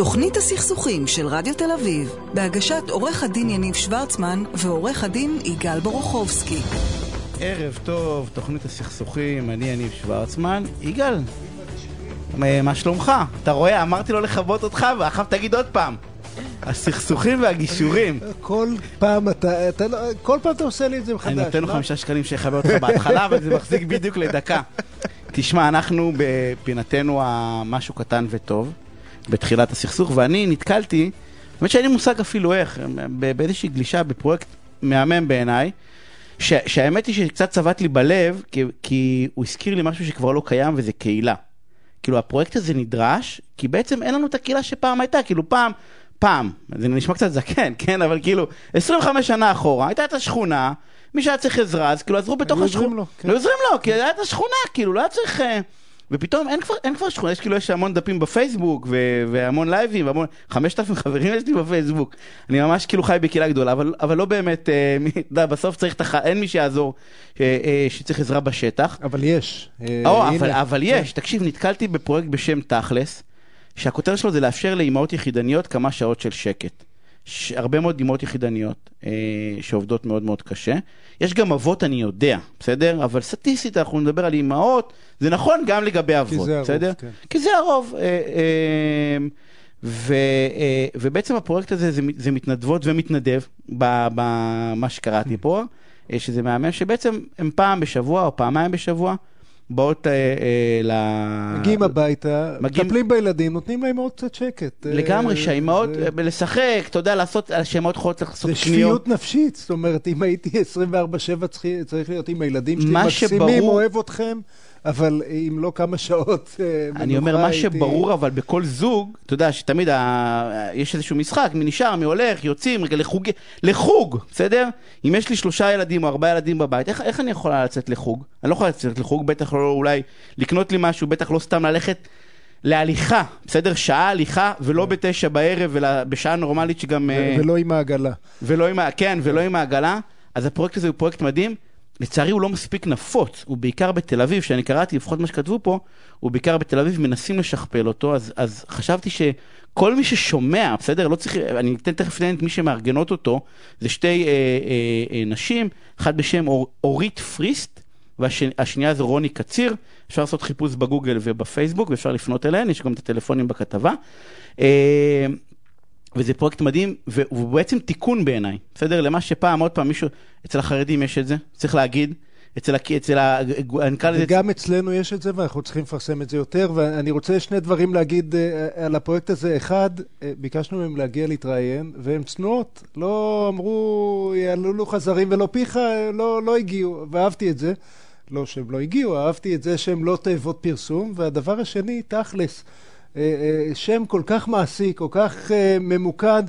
תוכנית הסכסוכים של רדיו תל אביב, בהגשת עורך הדין יניב שוורצמן ועורך הדין יגאל ברוכובסקי. ערב טוב, תוכנית הסכסוכים, אני יניב שוורצמן. יגאל, מה שלומך? אתה רואה, אמרתי לו לחבות אותך ואחר תגיד עוד פעם. הסכסוכים והגישורים. כל פעם אתה עושה לי את זה מחדש. אני נותן לו 5 שקלים שיחבר אותך בהתחלה, אבל זה מחזיק בדיוק לדקה. תשמע, אנחנו בפינתנו משהו קטן וטוב, בתחילת הסכסוך, ואני נתקלתי, באמת שאין לי מושג אפילו איך, באיזושהי גלישה בפרויקט מהמם בעיניי, שהאמת היא שקצת צבט לי בלב, כי הוא הזכיר לי משהו שכבר לא קיים, וזה קהילה. כאילו, הפרויקט הזה נדרש, כי בעצם אין לנו את הקהילה שפעם הייתה, כאילו פעם, זה נשמע קצת זקן, כן, אבל כאילו, 25 שנה אחורה, הייתה את השכונה, מי שהיה צריך עזרה, אז כאילו עזרו בתוך השכונה. לא עוזרים לו, כי הייתה את השכונה, כאילו, לא היה צריך... ופתאום אין כבר שכונה, יש כאילו, יש המון דפים בפייסבוק, והמון לייבים, והמון... 5,000 חברים יש לי בפייסבוק. אני ממש כאילו חי בקהילה גדולה, אבל לא באמת, בסוף צריך... אין מי שיעזור שצריך עזרה בשטח. אבל יש. אבל יש. תקשיב, נתקלתי בפרויקט בשם תכלס, שהכותר שלו זה לאפשר לאימהות יחידניות כמה שעות של שקט. הרבה מאוד אימהות יחידניות שעובדות מאוד מאוד קשה. יש גם אבות, אני יודע, בסדר? אבל סטטיסטית אנחנו נדבר על אימהות, זה נכון גם לגבי אבות, בסדר? כן. כי זה הרוב. ובעצם הפרויקט הזה זה מתנדבות ומתנדב במה שקראתי פה, שזה מהמם שבעצם הם פעם בשבוע או פעמיים בשבוע, באות מגיעים הביתה, מטפלים בילדים, נותנים להם עוד קצת שקט. לגמרי, שהאימהות, לשחק, אתה יודע, לעשות, שהאימהות יכולות לעשות קניות. זה שפיות נפשית, זאת אומרת, אם הייתי 24/7 צריך להיות עם הילדים שלי, מקסימים, אוהב אתכם, אבל אם לא כמה שעות מנוחה. אני אומר, מה שברור, אבל בכל זוג, אתה יודע, שתמיד יש איזשהו משחק, מי נשאר, מי הולך, יוצאים, רגע, לחוג, בסדר? אם יש לי 3 ילדים או 4 ילדים בבית, איך אני יכולה לצאת לחוג? אני לא יכולה לצאת לחוג, בטח לא אולי לקנות לי משהו, בטח לא סתם ללכת להליכה, בסדר? שעה הליכה, ולא ב21:00 ובשעה נורמלית שגם... ולא עם העגלה. כן, ולא עם העגלה. אז הפרויקט הזה הוא פרויקט מדהים. לצערי הוא לא מספיק נפוץ, הוא בעיקר בתל אביב, שאני קראתי, לפחות מה שכתבו פה, הוא בעיקר בתל אביב, מנסים לשכפל אותו, אז חשבתי שכל מי ששומע, בסדר, לא צריך, אני אתן תכף את מי שמארגנות אותו, זה 2 נשים, אחת בשם אורית פריסט, והשנייה זה רוני קציר, אפשר לעשות חיפוש בגוגל ובפייסבוק, ואפשר לפנות אליהן, יש גם את הטלפונים בכתבה, וזה פרויקט מדהים, והוא בעצם תיקון בעיניי, בסדר? למה שפעם, עוד פעם, מישהו, אצל החרדים יש את זה, צריך להגיד, וגם אצלנו יש את זה, ואנחנו צריכים לפרסם את זה יותר, ואני רוצה 2 דברים להגיד על הפרויקט הזה. 1, ביקשנו מהם להגיע להתראיין, והם צנועות, לא אמרו, יעלו חזרים ולא פיחה, לא הגיעו, ואהבתי את זה, לא שהם לא הגיעו, אהבתי את זה שהם לא תאבות פרסום, והדבר השני, תכלס, שם כל כך מעשי, כל כך ממוקד,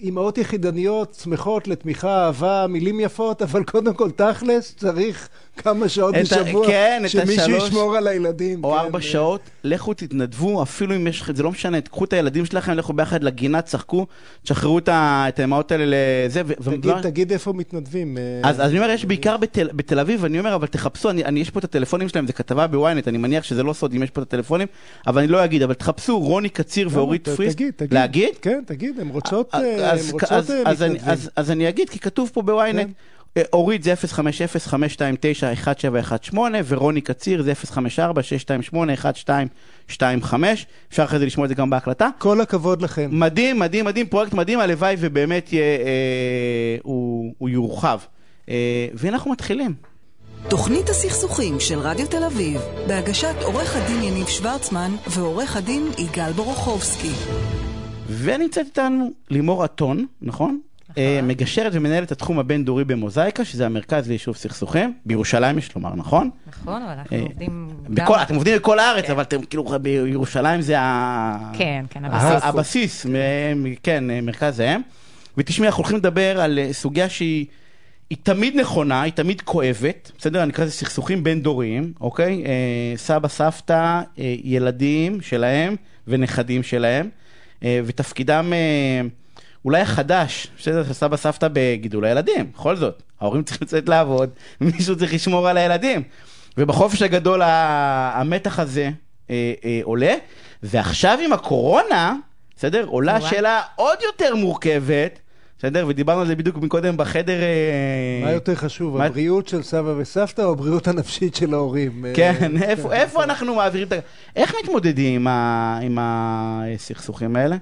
אימהות יחידניות שמחות לתמיכה, אהבה, מילים יפות, אבל קודם כל תכלס צריך כמה שעות בשבוע, כן, שמישהו ישמור על הילדים. או 4 שעות, לכו תתנדבו, אפילו אם יש, זה לא משנה, תקחו את הילדים שלכם, לכו ביחד לגינה, צחקו, תשחררו את האימהות האלה לזה. תגיד איפה מתנדבים. אז אני אומר, יש בעיקר בתל אביב, אני אומר, אבל תחפשו, יש פה את הטלפונים שלהם, זה כתבה בוויינט, אני מניח שזה לא סוד אם יש פה את הטלפונים, אבל אני לא אגיד, אבל תחפשו, רוני קציר ואורית פריסט. להגיד? כן, תגיד, הן רוצות מתנדבים. אז אני אגיד, כי כתוב פה בוויינט, אורית זה 050-529-1718 ורוני קציר זה 054-628-1225. אפשר אחרי זה לשמוע את זה גם בהקלטה. כל הכבוד לכם. מדהים, מדהים, מדהים, פרויקט מדהים, הלוואי ובאמת הוא יורחב. ואנחנו מתחילים. תוכנית הסכסוכים של רדיו תל אביב, בהגשת עורך הדין יניב שוורצמן ועורך הדין יגאל ברוכובסקי. ונמצאת איתנו לימור עטון, נכון? מגשרת ומנהלת התחום הבין-דורי במוזאיקה, שזה המרכז ליישוב סכסוכים, בירושלים יש לומר, נכון? נכון, אבל אנחנו עובדים... אתם עובדים בכל הארץ, אבל אתם כאילו בירושלים זה הבסיס, כן, מרכז הם. ותשמעי, אנחנו הולכים לדבר על סוגיה שהיא תמיד נכונה, היא תמיד כואבת, בסדר? נקרא זה סכסוכים בין-דוריים, אוקיי? סבא, סבתא, ילדים שלהם ונכדים שלהם, ותפקידם... אולי החדש, שסבא סבתא בגידול הילדים, בכל זאת, ההורים צריכים לצאת לעבוד, מישהו צריך לשמור על הילדים, ובחופש הגדול המתח הזה עולה, ועכשיו עם הקורונה, בסדר? עולה שאלה עוד יותר מורכבת, בסדר? ודיברנו על זה בדיוק מקודם בחדר... מה יותר חשוב, הבריאות של סבא וסבתא או הבריאות הנפשית של ההורים? כן, איפה אנחנו מעבירים את... איך מתמודדים עם הסכסוכים האלה?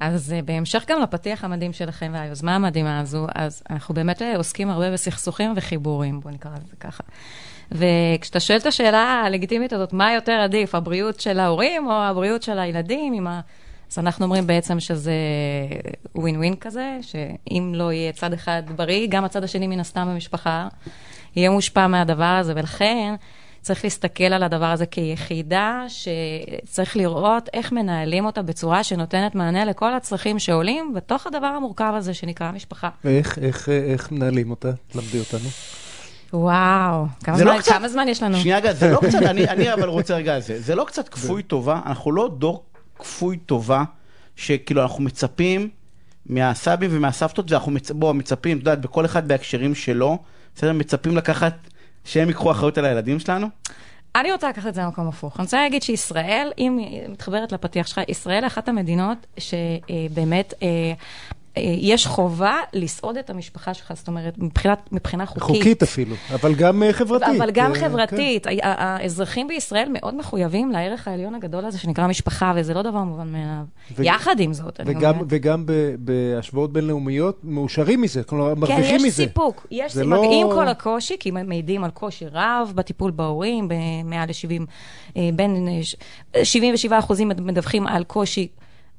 אז בהמשך גם לפתיח המדהים שלכם והיוזמה המדהימה הזו, אז אנחנו באמת עוסקים הרבה בסכסוכים וחיבורים, בוא נקרא לזה ככה. וכשאתה שואל את השאלה הלגיטימית הזאת, מה יותר עדיף, הבריאות של ההורים או הבריאות של הילדים? אז אנחנו אומרים בעצם שזה ווין ווין כזה, שאם לא יהיה צד אחד בריא, גם הצד השני מן הסתם במשפחה יהיה מושפע מהדבר הזה, ולכן צריך להסתכל על הדבר הזה כיחידה, שצריך לראות איך מנהלים אותה בצורה שנותנת מענה לכל הצרכים שעולים, בתוך הדבר המורכב הזה שנקרא משפחה. איך מנהלים אותה? למדי אותנו. וואו, כמה זמן יש לנו? שנייה רגע, זה לא קצת, אני אבל רוצה רגע על זה, זה לא קצת כפוי טובה, אנחנו לא דור כפוי טובה, שכאילו אנחנו מצפים מהסבים ומהסבתות, ואנחנו מצפים, אתה יודעת, בכל אחד בהקשרים שלו, בסדר, מצפים לקחת שהם ייקחו אחריות על הילדים שלנו? אני רוצה לקחת את זה למקום הפוך. אני רוצה להגיד שישראל, אם מתחברת לפתיח שלך, ישראל אחת המדינות שבאמת... יש חובה לסעוד את המשפחה שלך, זאת אומרת, מבחינה חוקית. חוקית אפילו, אבל גם חברתית. אבל גם חברתית. האזרחים בישראל מאוד מחויבים לערך העליון הגדול הזה שנקרא משפחה, וזה לא דבר מובן מאליו. יחד עם זאת. וגם בהשוואות בינלאומיות מאושרים מזה, כלומר, מרגישים מזה. כן, יש סיפוק. מגיעים כל הקושי, כי מעידים על קושי רב בטיפול בהורים, בין 77% מדווחים על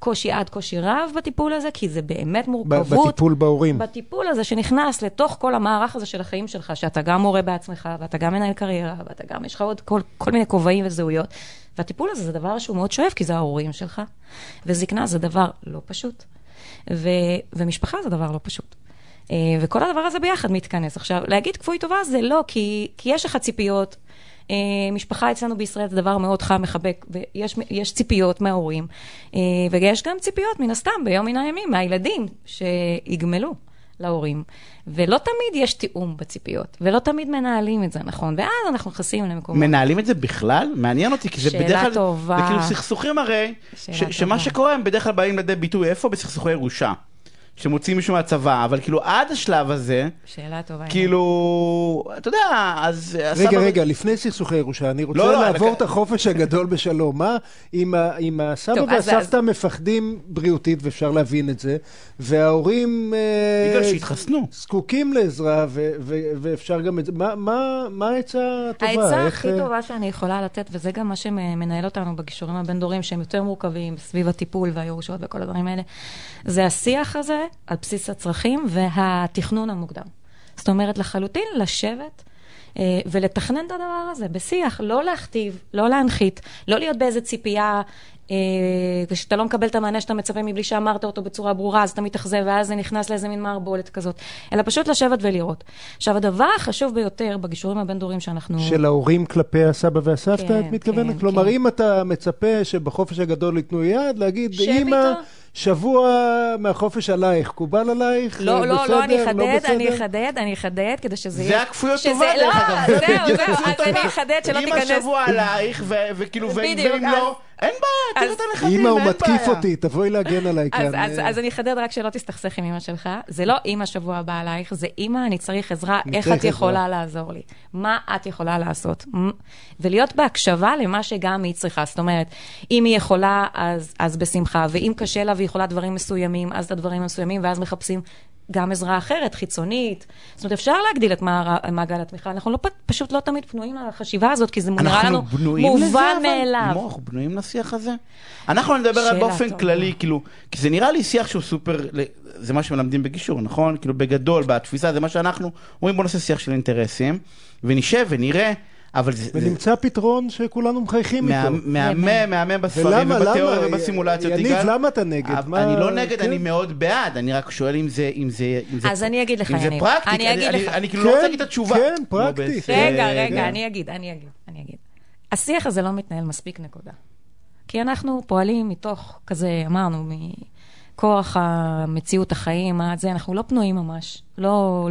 קושי עד קושי רב בטיפול הזה, כי זה באמת מורכבות. בטיפול בהורים. בטיפול הזה שנכנס לתוך כל המערך הזה של החיים שלך, שאתה גם מורה בעצמך, ואתה גם מנהל קריירה, ואתה גם, יש לך עוד כל מיני קובעים וזהויות. והטיפול הזה זה דבר שהוא מאוד שואף, כי זה ההורים שלך. וזקנה זה דבר לא פשוט. ומשפחה זה דבר לא פשוט. וכל הדבר הזה ביחד מתכנס. עכשיו, להגיד כפוי טובה זה לא, כי יש לך ציפיות... משפחה אצלנו בישראל זה דבר מאוד חם, מחבק, ויש ציפיות מההורים, ויש גם ציפיות מן הסתם ביום מן הימים, מהילדים שיגמלו להורים, ולא תמיד יש תיאום בציפיות, ולא תמיד מנהלים את זה, נכון? ואז אנחנו חסים למקום. מנהלים את זה בכלל? מעניין אותי, כי זה בדרך כלל... טובה. זה כאילו סכסוכים הרי, שמה שקורה הם בדרך כלל באים לידי ביטוי איפה בסכסוכי ירושה. שמוצאים משום מהצבא, אבל כאילו עד השלב הזה, שאלה טובה. כאילו, אתה יודע, אז... רגע, לפני סכסוכי ירושה, אני רוצה לעבור את החופש הגדול בשלום. מה אם הסבא והסבתא מפחדים בריאותית, ואפשר להבין את זה, וההורים... בגלל שהתחסנו. זקוקים לעזרה, ואפשר גם את זה. מה העצה הטובה? העצה הכי טובה שאני יכולה לתת, וזה גם מה שמנהל אותנו בגישורים הבין-דוריים, שהם יותר מורכבים, סביב הטיפול והירושות וכל הדברים האלה, זה השיח הזה על בסיס הצרכים והתכנון המוקדם. זאת אומרת, לחלוטין לשבת ולתכנן את הדבר הזה בשיח, לא להכתיב, לא להנחית, לא להיות באיזה ציפייה, כשאתה לא מקבל את המענה שאתה מצפה מבלי שאמרת אותו בצורה ברורה, אז אתה מתאכזב, ואז זה נכנס לאיזה מין מערבולת כזאת, אלא פשוט לשבת ולראות. עכשיו, הדבר החשוב ביותר בגישורים הבין-דוריים שאנחנו... של ההורים כלפי הסבא והסבתא, כן, את מתכוונת? כן, כלומר, כן. אם אתה מצפה שבחופש הגדול יתנו יד, להגיד, אמא... שבוע מהחופש עלייך, קובל עלייך? לא, לא, לא, אני אחדד, כדי שזה... זה הכפויות טובה, דרך אגב. זהו, אני אחדד שלא תיכנס. אמא שבוע עלייך, וכאילו, ואם לא, אין בעיה, תראו את הנכדים, אין בעיה. אמא, הוא מתקיף אותי, תבואי להגן עליי כאן. אז אני אחדד רק שלא תסתכסך עם אמא שלך. זה לא אמא שבוע הבא עלייך, זה אמא, אני צריך עזרה, איך את יכולה לעזור לי? מה את יכולה לעשות? ולהיות בהקשבה למה שגם היא צריכה. זאת אומרת, אם היא יכולה, אז בשמחה, ואם קשה לה, ויכולה דברים מסוימים, אז את הדברים מסוימים, ואז מחפשים גם עזרה אחרת, חיצונית. זאת אומרת, אפשר להגדיל את מעגל התמיכה. אנחנו פשוט לא תמיד בנויים לחשיבה הזאת, כי זה נראה לנו מובן מאליו. אנחנו בנויים לשיח הזה? אנחנו נדבר באופן כללי, כאילו, כי זה נראה לי שיח שהוא סופר, זה מה שמלמדים בגישור, נכון? כאילו, בגדול, בתפיסה, זה מה שאנחנו אומרים, בוא נעשה שיח של אינטרסים, ונשב ונראה, ונמצא פתרון שכולנו מחייכים איתו. מהמם בספרים ובתיאוריה ובסימולציות. יניב, למה אתה נגד? אני לא נגד, אני מאוד בעד. אני רק שואל אם זה... אז אני אגיד לך, יניב. אם זה פרקטי. אני כאילו לא רוצה להגיד את התשובה. כן, פרקטי. רגע, אני אגיד. השיח הזה לא מתנהל מספיק נקודה. כי אנחנו פועלים מתוך, כזה אמרנו, כוח המציאות, החיים, אנחנו לא פנויים ממש. לא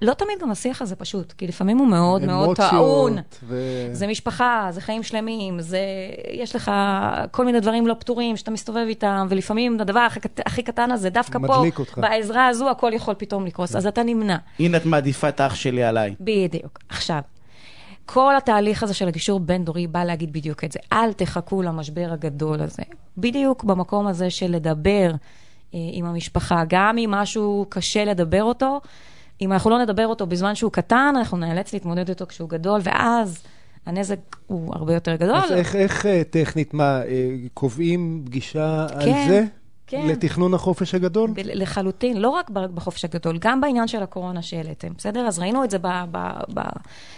תמיד גם השיח הזה פשוט, כי לפעמים הוא מאוד מאוד טעון. זה משפחה, זה חיים שלמים, יש לך כל מיני דברים לא פתורים שאתה מסתובב איתם, ולפעמים הדבר הכי קטן הזה, דווקא פה, בעזרה הזו, הכל יכול פתאום לקרוס, אז אתה נמנע. הנה את מעדיפה את אח שלי עליי. בדיוק. עכשיו, כל התהליך הזה של הגישור בין דורי בא להגיד בדיוק את זה. אל תחכו למשבר הגדול הזה. בדיוק במקום הזה של לדבר עם המשפחה, גם אם משהו קשה לדבר אותו, אם אנחנו לא נדבר אותו בזמן שהוא קטן, אנחנו נאלץ להתמודד אותו כשהוא גדול, ואז הנזק הוא הרבה יותר גדול. אז איך טכנית, מה, קובעים פגישה על זה? כן. לתכנון החופש הגדול? לחלוטין, לא רק בחופש הגדול, גם בעניין של הקורונה שהעליתם, בסדר? אז ראינו את זה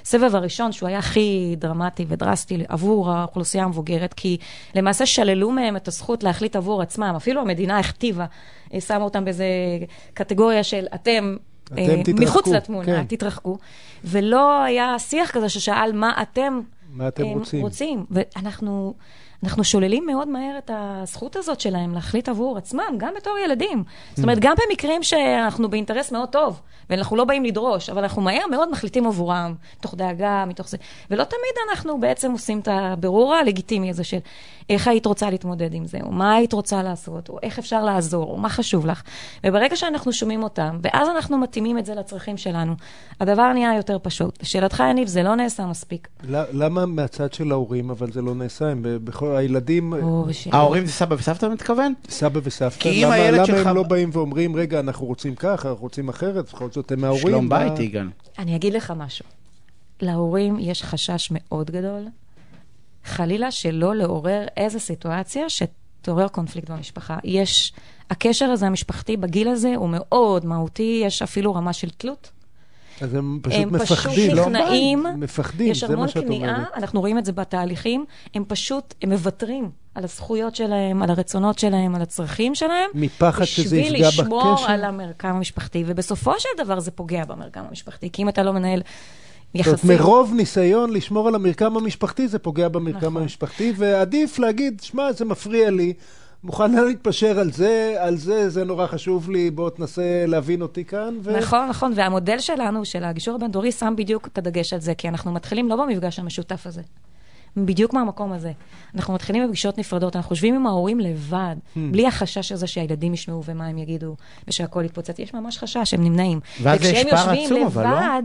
בסבב הראשון, שהוא היה הכי דרמטי ודרסטי עבור האוכלוסייה המבוגרת, כי למעשה שללו מהם את הזכות להחליט עבור עצמם, אפילו המדינה הכתיבה, שמה אותם באיזה קטגוריה של אתם תתרחקו, מחוץ לתמונה, כן. תתרחקו, ולא היה שיח כזה ששאל מה אתם רוצים. ואנחנו שוללים מאוד מהר את הזכות הזאת שלהם להחליט עבור עצמם, גם בתור ילדים. זאת אומרת, גם במקרים שאנחנו באינטרס מאוד טוב, ואנחנו לא באים לדרוש, אבל אנחנו מהר מאוד מחליטים עבורם, מתוך דאגה, מתוך זה. ולא תמיד אנחנו בעצם עושים את הבירור הלגיטימי הזה של איך היית רוצה להתמודד עם זה, או מה היית רוצה לעשות, או איך אפשר לעזור, או מה חשוב לך. וברגע שאנחנו שומעים אותם, ואז אנחנו מתאימים את זה לצרכים שלנו, הדבר נהיה יותר פשוט. שאלתך, יניב, זה לא נעשה מספיק. למה מהצד של ההורים, אבל זה לא נעשה? הילדים... ההורים זה סבא וסבתא, מתכוון? סבא וסבתא. למה הם לא באים ואומרים, רגע, אנחנו רוצים ככה, אנחנו רוצים אחרת, בכל זאת הם ההורים. שלום בית, יגאל. אני אגיד לך משהו. להורים יש חשש מאוד גדול, חלילה שלא לעורר איזו סיטואציה שתעורר קונפליקט במשפחה. יש, הקשר הזה המשפחתי בגיל הזה הוא מאוד מהותי, יש אפילו רמה של תלות. אז הם פשוט מפחדים, לא נכנעים, יש המון כניעה, אנחנו רואים את זה בתהליכים, הם מוותרים על הזכויות שלהם, על הרצונות שלהם, על הצרכים שלהם, מפחד שזה יפגע בקשר. בשביל לשמור על המרקם המשפחתי, ובסופו של דבר זה פוגע במרקם המשפחתי, כי אם אתה לא מנהל יחסים. מרוב ניסיון לשמור על המרקם המשפחתי, זה פוגע במרקם המשפחתי, ועדיף להגיד, שמע, זה מפריע לי, מוכנה להתפשר על זה, זה נורא חשוב לי, בוא תנסה להבין אותי כאן. נכון, והמודל שלנו, של הגישור הבין-דורי, שם בדיוק את הדגש על זה, כי אנחנו מתחילים לא במפגש המשותף הזה, בדיוק מהמקום הזה. אנחנו מתחילים בפגישות נפרדות, אנחנו חושבים עם ההורים לבד, בלי החשש הזה שהילדים ישמעו ומה הם יגידו, ושהכל יתפוצץ. יש ממש חשש, הם נמנעים. וכשהם יושבים לבד,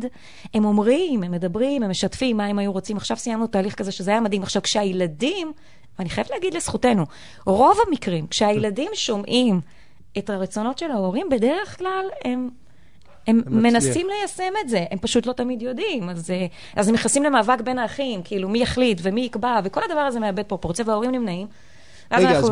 הם אומרים, הם מדברים, הם משתפים מה הם היו רוצים. עכשיו סיימנו תהליך כזה שזה היה מדהים. עכשיו, כשהילדים, ואני חייבת להגיד לזכותנו, רוב המקרים, כשהילדים שומעים את הרצונות של ההורים, בדרך כלל הם מנסים ליישם את זה, הם פשוט לא תמיד יודעים, אז הם נכנסים למאבק בין האחים, כאילו מי יחליט ומי יקבע, וכל הדבר הזה מאבד פרופורציה, וההורים נמנעים. רגע, אז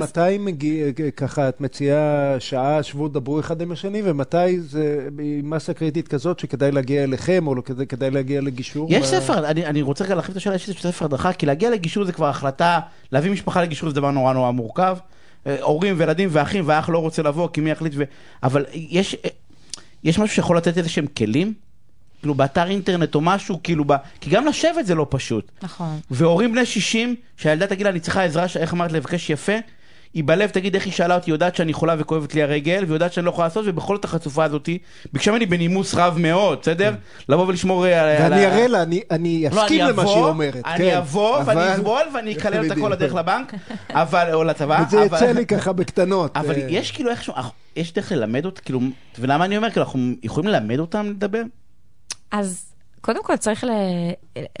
מתי מגיע, ככה, את מציעה שעה, שבו דברו אחד עם השני, ומתי זה מסה קריטית כזאת שכדאי להגיע אליכם, או כדאי להגיע לגישור? יש ספר, אני רוצה להרחיב את השאלה, יש ספר הדרכה, כי להגיע לגישור זה כבר החלטה, להביא משפחה לגישור זה דבר נורא נורא מורכב, הורים וילדים ואחים, והאח לא רוצה לבוא, כי מי יחליט אבל יש משהו שיכול לתת איזה שהם כלים? כאילו באתר אינטרנט או משהו, כאילו כי גם לשבת זה לא פשוט. נכון. והורים בני 60, שהילדה תגיד לה, אני צריכה עזרה, איך אמרת לבקש יפה, היא בלב תגיד איך היא שאלה אותי, יודעת שאני חולה וכואבת לי הרגל, ויודעת שאני לא יכולה לעשות, ובכל זאת החצופה הזאת, ביקשה ממני בנימוס רב מאוד, בסדר? לבוא ולשמור על... ואני אראה לה, אני אסכים למה שהיא אומרת. אני אבוא, ואני אסבול, ואני אקלל אותה כל הדרך לבנק, או לצבא. זה יצא לי ככה בקטנות. אבל יש כאילו איכשהו, יש דרך ללמד אותם, כאילו, ולמה אני אומר, כאילו, אנחנו יכולים ללמד אותם לדבר? אז קודם כל צריך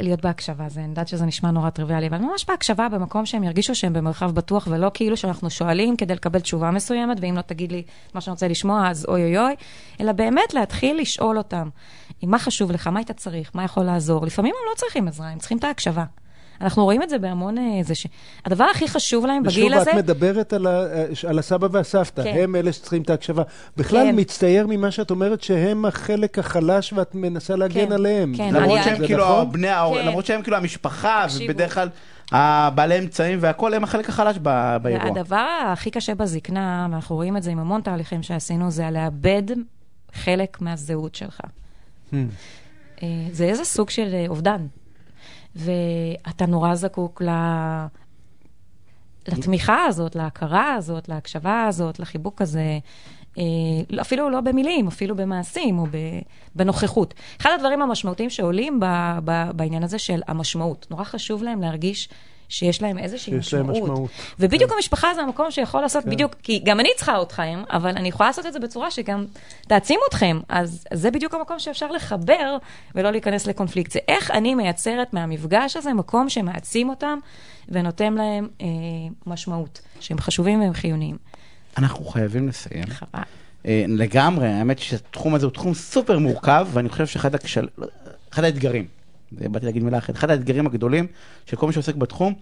להיות בהקשבה, אני יודעת שזה נשמע נורא טריוויאלי, אבל ממש בהקשבה, במקום שהם ירגישו שהם במרחב בטוח, ולא כאילו שאנחנו שואלים כדי לקבל תשובה מסוימת, ואם לא תגיד לי מה שאני רוצה לשמוע, אז אוי אוי אוי, אלא באמת להתחיל לשאול אותם, מה חשוב לך, מה היית צריך, מה יכול לעזור, לפעמים הם לא צריכים עזרה, הם צריכים את ההקשבה. אנחנו רואים את זה בהמון איזה הדבר הכי חשוב להם בגיל הזה... ושוב, את מדברת על הסבא והסבתא, הם אלה שצריכים את ההקשבה. בכלל מצטייר ממה שאת אומרת שהם החלק החלש ואת מנסה להגן עליהם. למרות שהם כאילו המשפחה, ובדרך כלל הבעלי אמצעים והכל, הם החלק החלש באירוע. הדבר הכי קשה בזקנה, ואנחנו רואים את זה עם המון תהליכים שעשינו, זה לאבד חלק מהזהות שלך. זה איזה סוג של אובדן. ואתה נורא זקוק לתמיכה הזאת, להכרה הזאת, להקשבה הזאת, לחיבוק הזה, אפילו לא במילים, אפילו במעשים או בנוכחות. אחד הדברים המשמעותיים שעולים בעניין הזה של המשמעות. נורא חשוב להם להרגיש שיש להם איזושהי משמעות. ובדיוק המשפחה זה המקום שיכול לעשות בדיוק, כי גם אני צריכה אתכם, אבל אני יכולה לעשות את זה בצורה שגם תעצים אתכם. אז זה בדיוק המקום שאפשר לחבר ולא להיכנס לקונפליקט. זה איך אני מייצרת מהמפגש הזה מקום שמעצים אותם ונותן להם משמעות, שהם חשובים והם חיוניים. אנחנו חייבים לסיים. חבל. לגמרי, האמת שהתחום הזה הוא תחום סופר מורכב, ואני חושב שאחד האתגרים, באתי להגיד מילה אחת, אחד האתגרים הגדולים של כל מי שעוסק בתחום,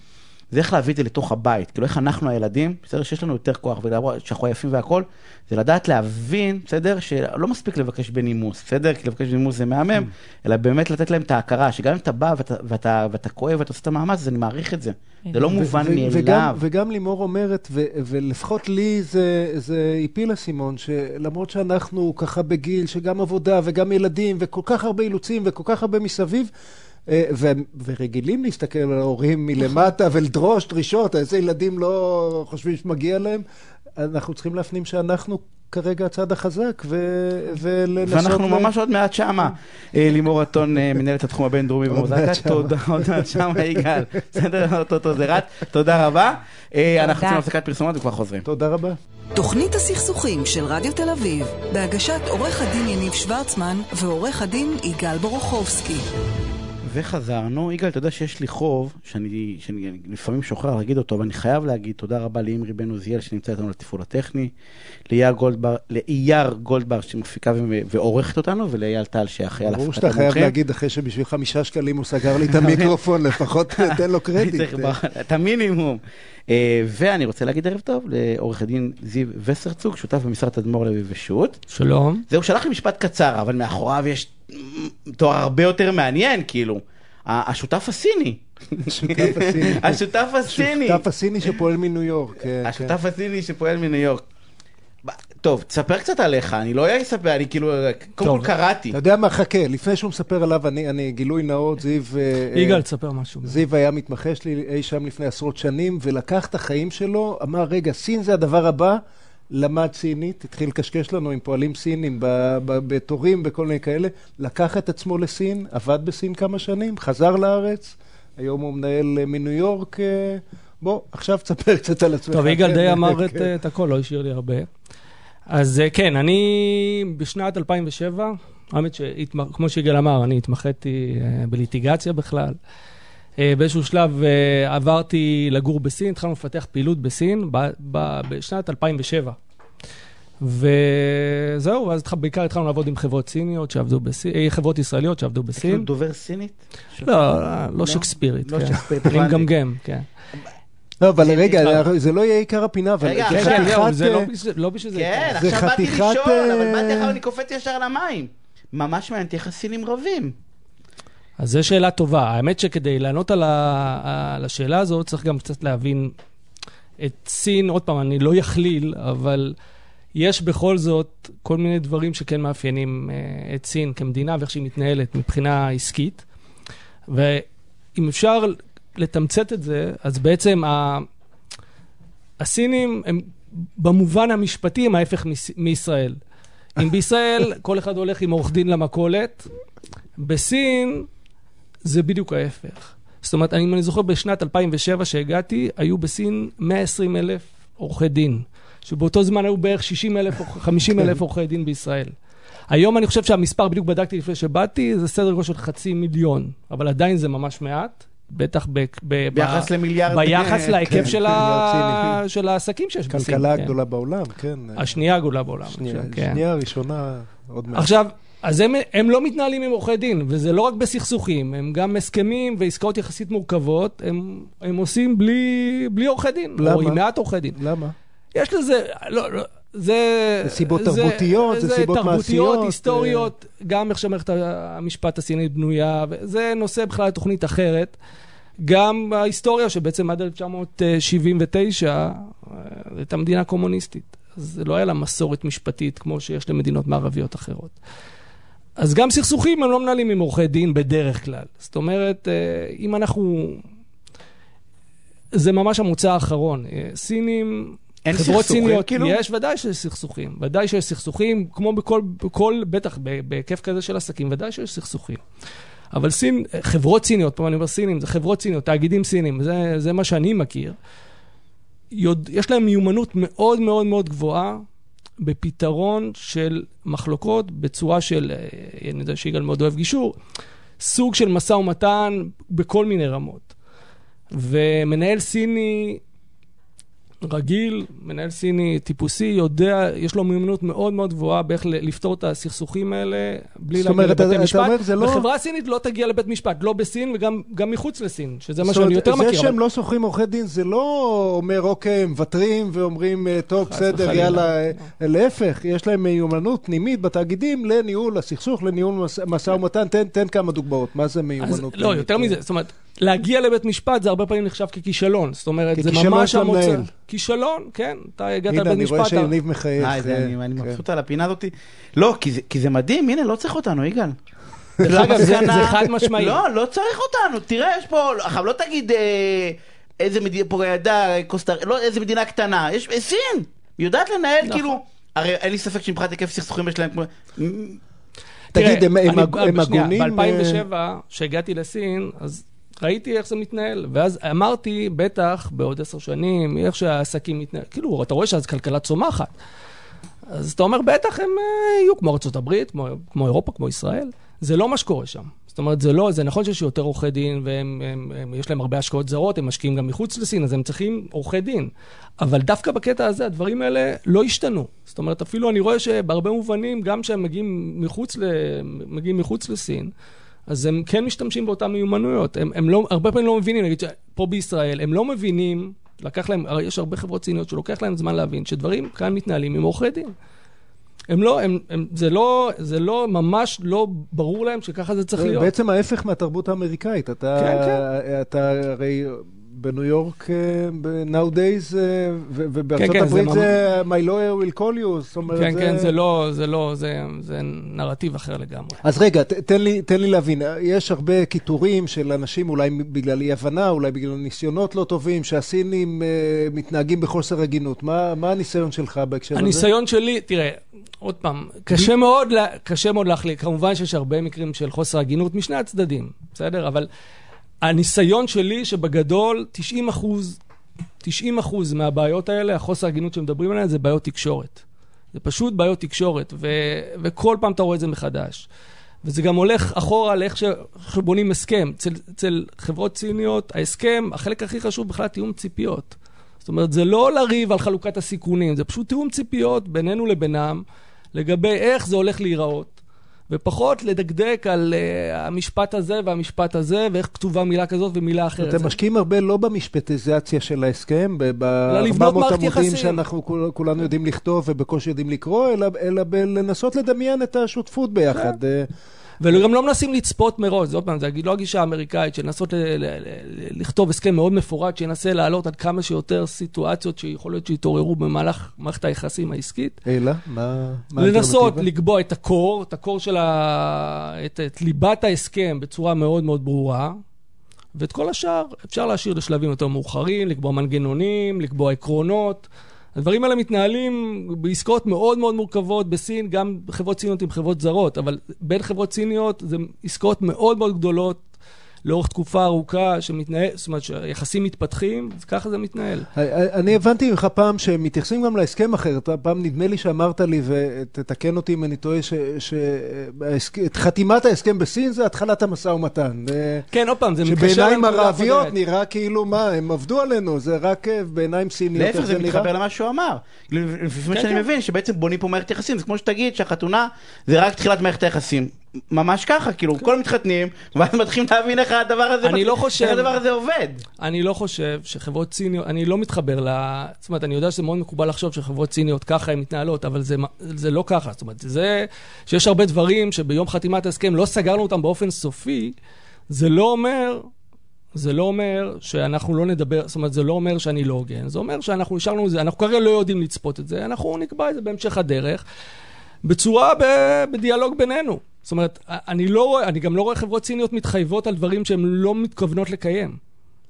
זה איך להביא את זה לתוך הבית. כאילו איך אנחנו הילדים, בסדר, שיש לנו יותר כוח, שאנחנו עייפים והכל, זה לדעת להבין, בסדר, שלא מספיק לבקש בנימוס, בסדר, כי לבקש בנימוס זה מהמם, אלא באמת לתת להם את ההכרה, שגם אם אתה בא ואתה כואב ואתה עושה את המאמץ, אני מעריך את זה. זה לא מובן מאליו. וגם לימור אומרת, ולפחות לי זה איפילה סימון, שלמרות שאנחנו ככה בגיל, שגם עבודה וגם ילדים, וכל כך הרבה אילוצים וכל כך הרבה מסביב, ורגילים להסתכל על ההורים מלמטה ולדרוש דרישות, איזה ילדים לא חושבים שמגיע להם, אנחנו צריכים להפנים שאנחנו כרגע הצד החזק ולנסות... ואנחנו ממש עוד מעט שמה. לימור עטון, מנהלת התחום הבינדרומי במוזיקה, תודה, עוד מעט שמה, יגאל. בסדר, אותו זרת, תודה רבה. אנחנו רוצים להפסקת פרסומות וכבר חוזרים. תודה רבה. תוכנית הסכסוכים של רדיו תל אביב, בהגשת עורך הדין יניב שוורצמן ועורך הדין יגאל ברוכובסקי. וחזרנו. יגאל, אתה יודע שיש לי חוב, שאני לפעמים שוכח להגיד אותו, ואני חייב להגיד תודה רבה לאמרי בן עוזיאל, שנמצא איתנו לתפעול הטכני, לאייר גולדבר, שמפיקה ועורכת אותנו, ולאייל טל, שאחראי על הפקת המומחים. ברור שאתה חייב להגיד, אחרי שבשביל 5 שקלים הוא סגר לי את המיקרופון, לפחות תן לו קרדיט. את המינימום. ואני רוצה להגיד ערב טוב לעורך הדין זיו וסרצוג, שותף במשרד אדמו"ר לוי ושות'. שלום. זהו, שלח לי משפט קצר, אבל מאחוריו יש תואר הרבה יותר מעניין, כאילו. השותף הסיני. השותף הסיני. השותף הסיני שפועל מניו יורק. השותף הסיני שפועל מניו יורק. טוב, תספר קצת עליך, אני לא אספר, אני כאילו, קודם כל קראתי. אתה יודע מה, חכה, לפני שהוא מספר עליו, אני גילוי נאות, זיו... יגאל, תספר משהו. זיו היה מתמחה שלי אי שם לפני עשרות שנים, ולקח את החיים שלו, אמר, רגע, סין זה הדבר הבא, למד סינית, התחיל לקשקש לנו עם פועלים סינים, בתורים, בכל מיני כאלה, לקח את עצמו לסין, עבד בסין כמה שנים, חזר לארץ, היום הוא מנהל מניו יורק, בוא, עכשיו תספר קצת על עצמך. טוב, יגאל די אמר את הכל, לא השאיר לי הרבה. אז כן, אני בשנת 2007, האמת שכמו שיגאל אמר, אני התמחיתי בליטיגציה בכלל. באיזשהו שלב עברתי לגור בסין, התחלנו לפתח פעילות בסין בשנת 2007. וזהו, ואז בעיקר התחלנו לעבוד עם חברות סיניות שעבדו בסין, חברות ישראליות שעבדו בסין. אתה דובר סינית? לא, לא שקספירית. אני מגמגם, כן. לא, אבל רגע, זה לא יהיה עיקר הפינה, אבל זה חתיכת... זה לא בשביל זה... כן, עכשיו באתי לשאול, אבל באתי אחר, אני קופץ ישר למים. ממש מעניין, תיחסינים רבים. אז זו שאלה טובה. האמת שכדי לענות על השאלה הזאת, צריך גם קצת להבין את סין, עוד פעם, אני לא יכליל, אבל יש בכל זאת כל מיני דברים שכן מאפיינים את סין כמדינה, ואיך שהיא מתנהלת מבחינה עסקית. ואם אפשר... לתמצת את זה, אז בעצם הסינים הם במובן המשפטי הם ההפך מישראל. אם בישראל כל אחד הולך עם עורך דין למכולת, בסין זה בדיוק ההפך. זאת אומרת, אם אני זוכר בשנת 2007 שהגעתי, היו בסין 120,000 עורכי דין, שבאותו זמן היו בערך 60,000 או 50,000 עורכי דין בישראל. היום אני חושב שהמספר, בדיוק בדקתי לפני שבאתי, זה סדר גודל של 500,000, אבל עדיין זה ממש מעט. בטח ביחס למיליארד, ביחס להיקף של העסקים שיש בסין. כלכלה הגדולה בעולם, כן. השנייה הגדולה בעולם. השנייה הראשונה עוד מעט. עכשיו, אז הם לא מתנהלים עם עורכי דין, וזה לא רק בסכסוכים, הם גם הסכמים ועסקאות יחסית מורכבות, הם עושים בלי עורכי דין, או עם מעט עורכי דין. למה? יש לזה, לא, זה סיבות תרבותיות, זה סיבות תרבותיות, היסטוריות, גם איך שמערכת המשפט הסינית בנויה, וזה נושא בכלל לתוכנית אחרת. גם ההיסטוריה שבעצם עד 1979 הייתה מדינה קומוניסטית. אז לא היה לה מסורת משפטית כמו שיש למדינות מערביות אחרות. אז גם סכסוכים הם לא מנהלים עם עורכי דין בדרך כלל. זאת אומרת, אם אנחנו... זה ממש המוצא האחרון. סינים, חברות סיניות, כאילו? יש ודאי שיש סכסוכים. ודאי שיש סכסוכים, כמו בכל, בטח, בהיקף כזה של עסקים, ודאי שיש סכסוכים. אבל סין, חברות סיניות, פעם אני אומר סינים, זה חברות סיניות, תאגידים סינים, זה מה שאני מכיר. יש להם מיומנות מאוד מאוד מאוד גבוהה, בפתרון של מחלוקות, בצורה של, אני יודע שיגאל מאוד אוהב גישור, סוג של מסע ומתן בכל מיני רמות. ומנהל סיני רגיל, מנהל סיני טיפוסי, יודע, יש לו מיומנות מאוד מאוד גבוהה באיך לפתור את הסכסוכים האלה, בלי להגיע לבית משפט. וחברה סינית לא תגיע לבית משפט, לא בסין וגם מחוץ לסין, שזה מה שאני יותר מכיר. זה שהם לא שוכרים עורכי דין, זה לא אומר, אוקיי, הם וותרים ואומרים, טוב, בסדר, יאללה. להפך, יש להם מיומנות פנימית בתאגידים לניהול הסכסוך, לניהול משא ומתן. תן כמה דוגמאות, מה זה מיומנות? לא, יותר מזה, זאת אומרת, להגיע לבית משפט זה הרבה פעמים נחשב ככישלון, זאת אומרת, זה ממש המוצא. כישלון, כן, אתה הגעת לבית משפט. הנה, אני רואה שיניב מחייך. אני מבסוט על הפינה הזאת. לא, כי זה מדהים, הנה, לא צריך אותנו, יגאל. זה חד משמעי. לא, לא צריך אותנו, תראה, יש פה, עכשיו לא תגיד איזה מדינה, פה ידע, קוסטר, לא איזה מדינה קטנה, יש סין, יודעת לנהל, כאילו, הרי אין לי ספק שמבחינת היקף סכסוכים יש להם כמו... תגיד, הם הגונים... ב-2007, שהגעתי לסין, אז... ראיתי איך זה מתנהל, ואז אמרתי, בטח, בעוד 10 שנים, איך שהעסקים מתנהל. כאילו, אתה רואה שאז כלכלה צומחת. אז אתה אומר, בטח הם יהיו כמו ארצות הברית, כמו אירופה, כמו ישראל. זה לא מה שקורה שם. זאת אומרת, זה לא, זה נכון שיש יותר עורכי דין, ויש להם הרבה השקעות זרות, הם משקיעים גם מחוץ לסין, אז הם צריכים עורכי דין. אבל דווקא בקטע הזה, הדברים האלה לא השתנו. זאת אומרת, אפילו אני רואה שבהרבה מובנים, גם שהם מגיעים מחוץ לסין, אז הם כן משתמשים באותן מיומנויות. הם לא, הרבה פעמים לא מבינים, נגיד שפה בישראל, הם לא מבינים, לקח להם, יש הרבה חברות סיניות שלוקח להם זמן להבין, שדברים כאן מתנהלים עם עורכי דין. הם לא, זה לא, ממש לא ברור להם שככה זה צריך להיות. בעצם ההפך מהתרבות האמריקאית. אתה הרי... בניו יורק, nowadays, ובארצות הברית זה my lawyer will call you. כן, כן, זה לא, זה נרטיב אחר לגמרי. אז רגע, תן לי להבין, יש הרבה כיתורים של אנשים, אולי בגלל אי הבנה, אולי בגלל ניסיונות לא טובים, שהסינים מתנהגים בחוסר הגינות. מה הניסיון שלך בהקשר הזה? הניסיון שלי, תראה, עוד פעם, קשה מאוד להחליק, כמובן שיש הרבה מקרים של חוסר הגינות משני הצדדים, בסדר? אבל... הניסיון שלי שבגדול 90% מהבעיות האלה, החוסר הגינות שמדברים עליהן, זה בעיות תקשורת. זה פשוט בעיות תקשורת, וכל פעם אתה רואה את זה מחדש. וזה גם הולך אחורה על איך שבונים הסכם. אצל חברות סיניות, ההסכם, החלק הכי חשוב בכלל, תיאום ציפיות. זאת אומרת, זה לא לריב על חלוקת הסיכונים, זה פשוט תיאום ציפיות בינינו לבינם, לגבי איך זה הולך להיראות. ופחות לדקדק על המשפט הזה והמשפט הזה, ואיך כתובה מילה כזאת ומילה אחרת. אתם משקיעים הרבה לא במשפטיזציה של ההסכם, ב-400 עמודים שאנחנו כולנו יודעים לכתוב ובקושי יודעים לקרוא, אלא לנסות לדמיין את השותפות ביחד. וגם לא מנסים לצפות מראש, זאת אומרת, זה לא הגישה האמריקאית, שנסות לכתוב הסכם מאוד מפורט, שינסה לעלות עד כמה שיותר סיטואציות שיכול להיות שיתעוררו במהלך מערכת היחסים העסקית. אלא? מה לנסות לקבוע את הקור, את ליבת ההסכם בצורה מאוד מאוד ברורה, ואת כל השאר אפשר להשאיר לשלבים יותר מאוחרים, לקבוע מנגנונים, לקבוע עקרונות. הדברים האלה מתנהלים בעסקאות מאוד מאוד מורכבות בסין, גם חברות סיניות עם חברות זרות, אבל בין חברות סיניות זה עסקאות מאוד מאוד גדולות, לאורך תקופה ארוכה, זאת אומרת שהיחסים מתפתחים, אז ככה זה מתנהל. אני הבנתי ממך פעם שמתייחסים גם להסכם אחרת, פעם נדמה לי שאמרת לי, ותתקן אותי אם אני טועה, שחתימת ההסכם בסין זה התחלת המשא ומתן. כן, עוד פעם, זה מתקשר. שבעיניים ערביות נראה כאילו מה, הם עבדו עלינו, זה רק בעיניים סיניות. להפך, זה מתחבר למה שהוא אמר. לפעמים שאני מבין שבעצם בונים פה מערכת יחסים, זה כמו שתגיד שהחתונה זה רק תחילת מערכת היחסים. ממש ככה, כאילו, כל מתחתנים, ואז מתחילים להבין איך הדבר הזה, איך הדבר הזה עובד. אני לא חושב שחברות סיניות, אני לא מתחבר לה, זאת אומרת, אני יודע שזה מאוד מקובל לחשוב שחברות סיניות ככה הן מתנהלות, אבל זה לא ככה. זאת אומרת, זה שיש הרבה דברים שביום חתימת הסכם לא סגרנו אותם באופן סופי, זה לא אומר שאנחנו לא נדבר, זאת אומרת, זה לא אומר שאני לא הוגן, זה אומר שאנחנו נשארנו את זה, אנחנו כרגע לא יודעים לצפות את זה, אנחנו נקבע את זה בהמשך הדרך, בצורה בדיאלוג בינינו. זאת אומרת, אני גם לא רואה חברות סיניות מתחייבות על דברים שהן לא מתכוונות לקיים.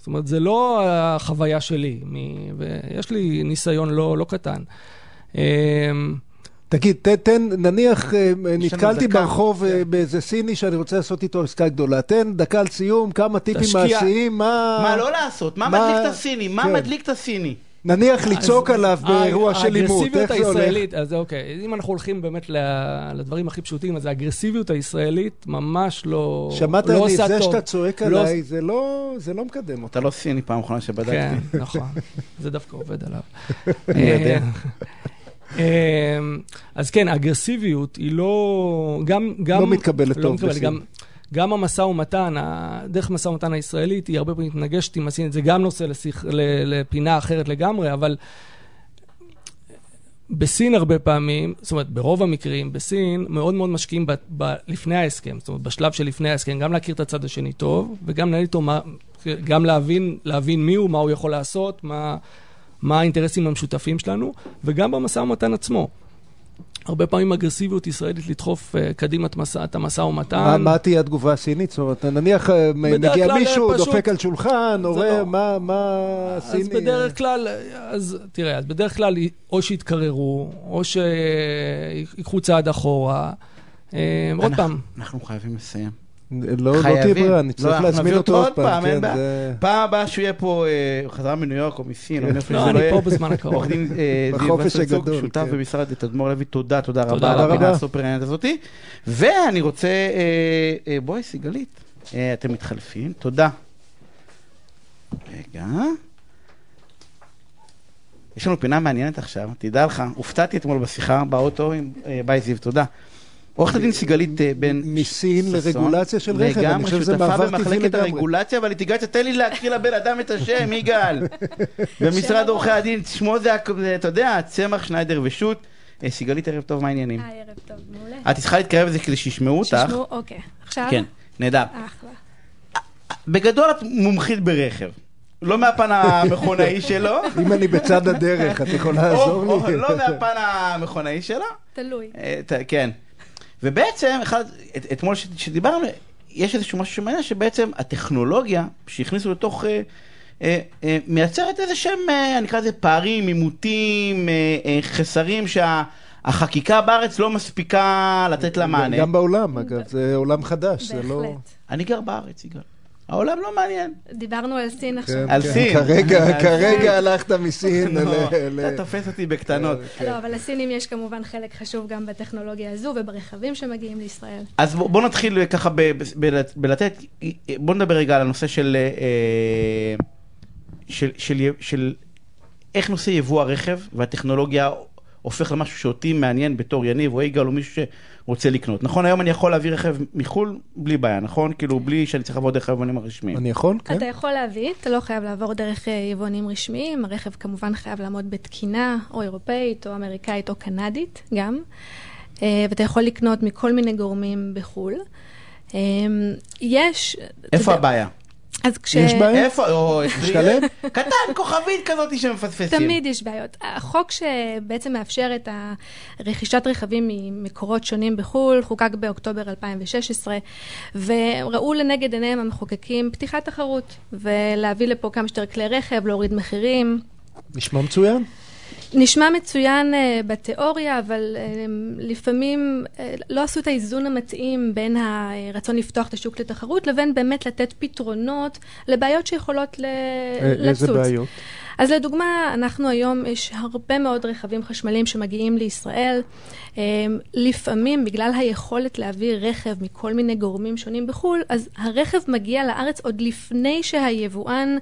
זאת אומרת, זה לא החוויה שלי, ויש לי ניסיון לא קטן. תגיד, תן, נניח, נתקלתי ברחוב באיזה סיני שאני רוצה לעשות איתו עסקה גדולה. תן דקה על סיום, כמה טיפים מעשיים, מה לא לעשות, מה מדליק את הסיני, מה מדליק את הסיני. נניח לצעוק עליו באירוע של לימוד. האגרסיביות הישראלית, אז אוקיי, אם אנחנו הולכים באמת לדברים הכי פשוטים, אז האגרסיביות הישראלית ממש לא... שמעת אני, זה שאתה צועק עליי, זה לא מקדם אותה. אתה לא סיני פעם אחרונה שבדקתי. כן, נכון. זה דווקא עובד עליו. אני יודע. אז כן, האגרסיביות היא לא... לא מתקבלת טוב בסין. גם המשא ומתן, דרך המשא ומתן הישראלית, היא הרבה פעמים מתנגשת עם הסינית, זה גם נושא לפינה אחרת לגמרי, אבל בסין הרבה פעמים, זאת אומרת, ברוב המקרים, בסין מאוד מאוד משקיעים לפני ההסכם, זאת אומרת, בשלב של לפני ההסכם, גם להכיר את הצד השני טוב, וגם להבין מי הוא, מה הוא יכול לעשות, מה האינטרסים המשותפים שלנו, וגם במשא ומתן עצמו. הרבה פעמים אגרסיביות ישראלית לדחוף קדימה את המסע ומתן. מה תהיה התגובה הסינית? זאת אומרת, נניח מגיע מישהו, דופק על שולחן, עורר, מה סיני? אז בדרך כלל, תראה, אז בדרך כלל או שיתקררו, או שיקחו צעד אחורה. עוד פעם. אנחנו חייבים לסיים. לא תיברה, אני צריך להזמין אותו עוד פעם. פעם הבאה שהוא יהיה פה, חזרה מניו יורק או מסין. לא, אני פה בזמן הקרוב. בחופש הגדול. שותף במשרד, תדמור לוי, תודה רבה. תודה רבה. הסופרנט הזאתי. ואני רוצה, בואי סיגלית, אתם מתחלפים, תודה. רגע. יש לנו פינה מעניינת עכשיו, תדע לך, הופתעתי אתמול בשיחה, באוטו עם ביי זיו, תודה. עורכת הדין סיגלית בן מסין לרגולציה של רכב, אני חושב שזה מעבר טבעי לגמרי. במחלקת הרגולציה והליטיגציה, תן לי להקריא לבן אדם את השם, יגאל. במשרד עורכי הדין, שמו זה, אתה יודע, צמח, שניידר ושות. סיגלית, ערב טוב, מה העניינים? ערב טוב, מעולה. את צריכה להתקרב לזה כדי שישמעו אותך. שישמעו, אוקיי. עכשיו? כן, נדע. אחלה. בגדול את מומחית ברכב. לא מהפן המכונאי שלו. אם אני בצד הדרך, את יכולה לעזור לי. לא מהפן המכונאי שלו. תלוי. כן. ובעצם, אתמול שדיברנו, יש איזשהו משהו שמעניין, שבעצם הטכנולוגיה שהכניסו לתוך, מייצרת איזה שם, אני אקרא לזה פערים, עימותים, חסרים שהחקיקה בארץ לא מספיקה לתת לה מענה. גם בעולם, אגב, זה עולם חדש. בהחלט. אני גר בארץ, יגאל. העולם לא מעניין. דיברנו על סין עכשיו. על סין. כרגע הלכת מסין. אתה תופס אותי בקטנות. לא, אבל לסינים יש כמובן חלק חשוב גם בטכנולוגיה הזו וברכבים שמגיעים לישראל. אז בוא נתחיל ככה בלתת, בוא נדבר רגע על הנושא של איך נושא יבוא הרכב והטכנולוגיה הופך למשהו שאותי מעניין בתור יניב או יגאל או מישהו שרוצה לקנות. נכון, היום אני יכול להביא רכב מחול בלי בעיה, נכון? כאילו בלי שאני צריך לעבור דרך היבואנים הרשמיים. אני יכול, כן. אתה יכול להביא, אתה לא חייב לעבור דרך יבואנים רשמיים, הרכב כמובן חייב לעמוד בתקינה או אירופאית או אמריקאית או קנדית גם, ואתה יכול לקנות מכל מיני גורמים בחול. יש... איפה הבעיה? אז יש בעיה? איפה? או משתלם? קטן, כוכבית כזאת שמפספסים. תמיד יש בעיות. החוק שבעצם מאפשר את רכישת רכבים ממקורות שונים בחול, חוקק באוקטובר 2016, וראו לנגד עיניהם המחוקקים פתיחת תחרות, ולהביא לפה כמה שתר כלי רכב, להוריד מחירים. נשמע מצוין? נשמע מצוין בתיאוריה, אבל לפעמים לא עשו את האיזון המתאים בין הרצון לפתוח את השוק לתחרות, לבין באמת לתת פתרונות לבעיות שיכולות לצוץ. איזה בעיות? אז לדוגמה, אנחנו היום, יש הרבה מאוד רכבים חשמליים שמגיעים לישראל. לפעמים, בגלל היכולת להביא רכב מכל מיני גורמים שונים בחול, אז הרכב מגיע לארץ עוד לפני שהיבואן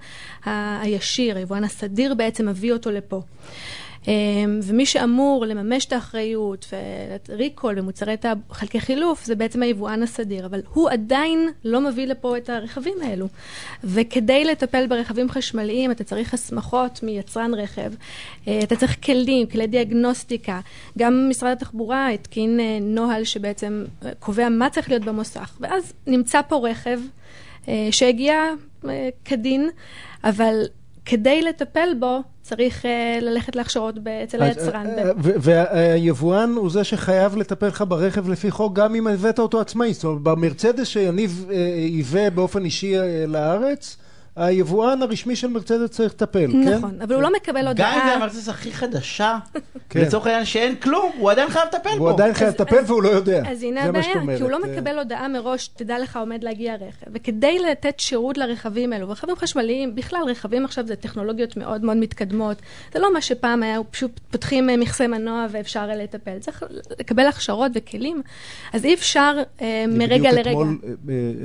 הישיר, היבואן הסדיר בעצם מביא אותו לפה. ומי שאמור לממש את האחריות וריקול ומוצרי חלקי חילוף זה בעצם היבואן הסדיר, אבל הוא עדיין לא מביא לפה את הרכבים האלו, וכדי לטפל ברכבים חשמליים אתה צריך הסמכות מיצרן רכב, אתה צריך כלי דיאגנוסטיקה. גם משרד התחבורה התקין נוהל שבעצם קובע מה צריך להיות במוסך, ואז נמצא פה רכב שהגיע כדין, אבל כדי לטפל בו צריך ללכת להכשרות אצל היצרן. והיבואן הוא זה שחייב לטפל לך ברכב לפי חוק, גם אם הבאת אותו עצמאי. זאת אומרת, במרצדס שיניב ייבא באופן אישי לארץ, היבואן הרשמי של מרצדס צריך לטפל, כן? נכון, אבל הוא לא מקבל הודעה. גם אם זה המרצדס הכי חדשה, לצורך העניין שאין כלום, הוא עדיין חייב לטפל בו. הוא עדיין חייב לטפל והוא לא יודע. אז הנה הבעיה, כי הוא לא מקבל הודעה מראש, תדע לך עומד להגיע רכב. וכדי לתת שירות לרכבים האלו, רכבים חשמליים, בכלל רכבים עכשיו זה טכנולוגיות מאוד מאוד מתקדמות. זה לא מה שפעם היה, פשוט פותחים מכסה מנוע ואפשר לטפל. צריך לקבל הכשרות וכלים. אז אי אפשר מרגע לרגע.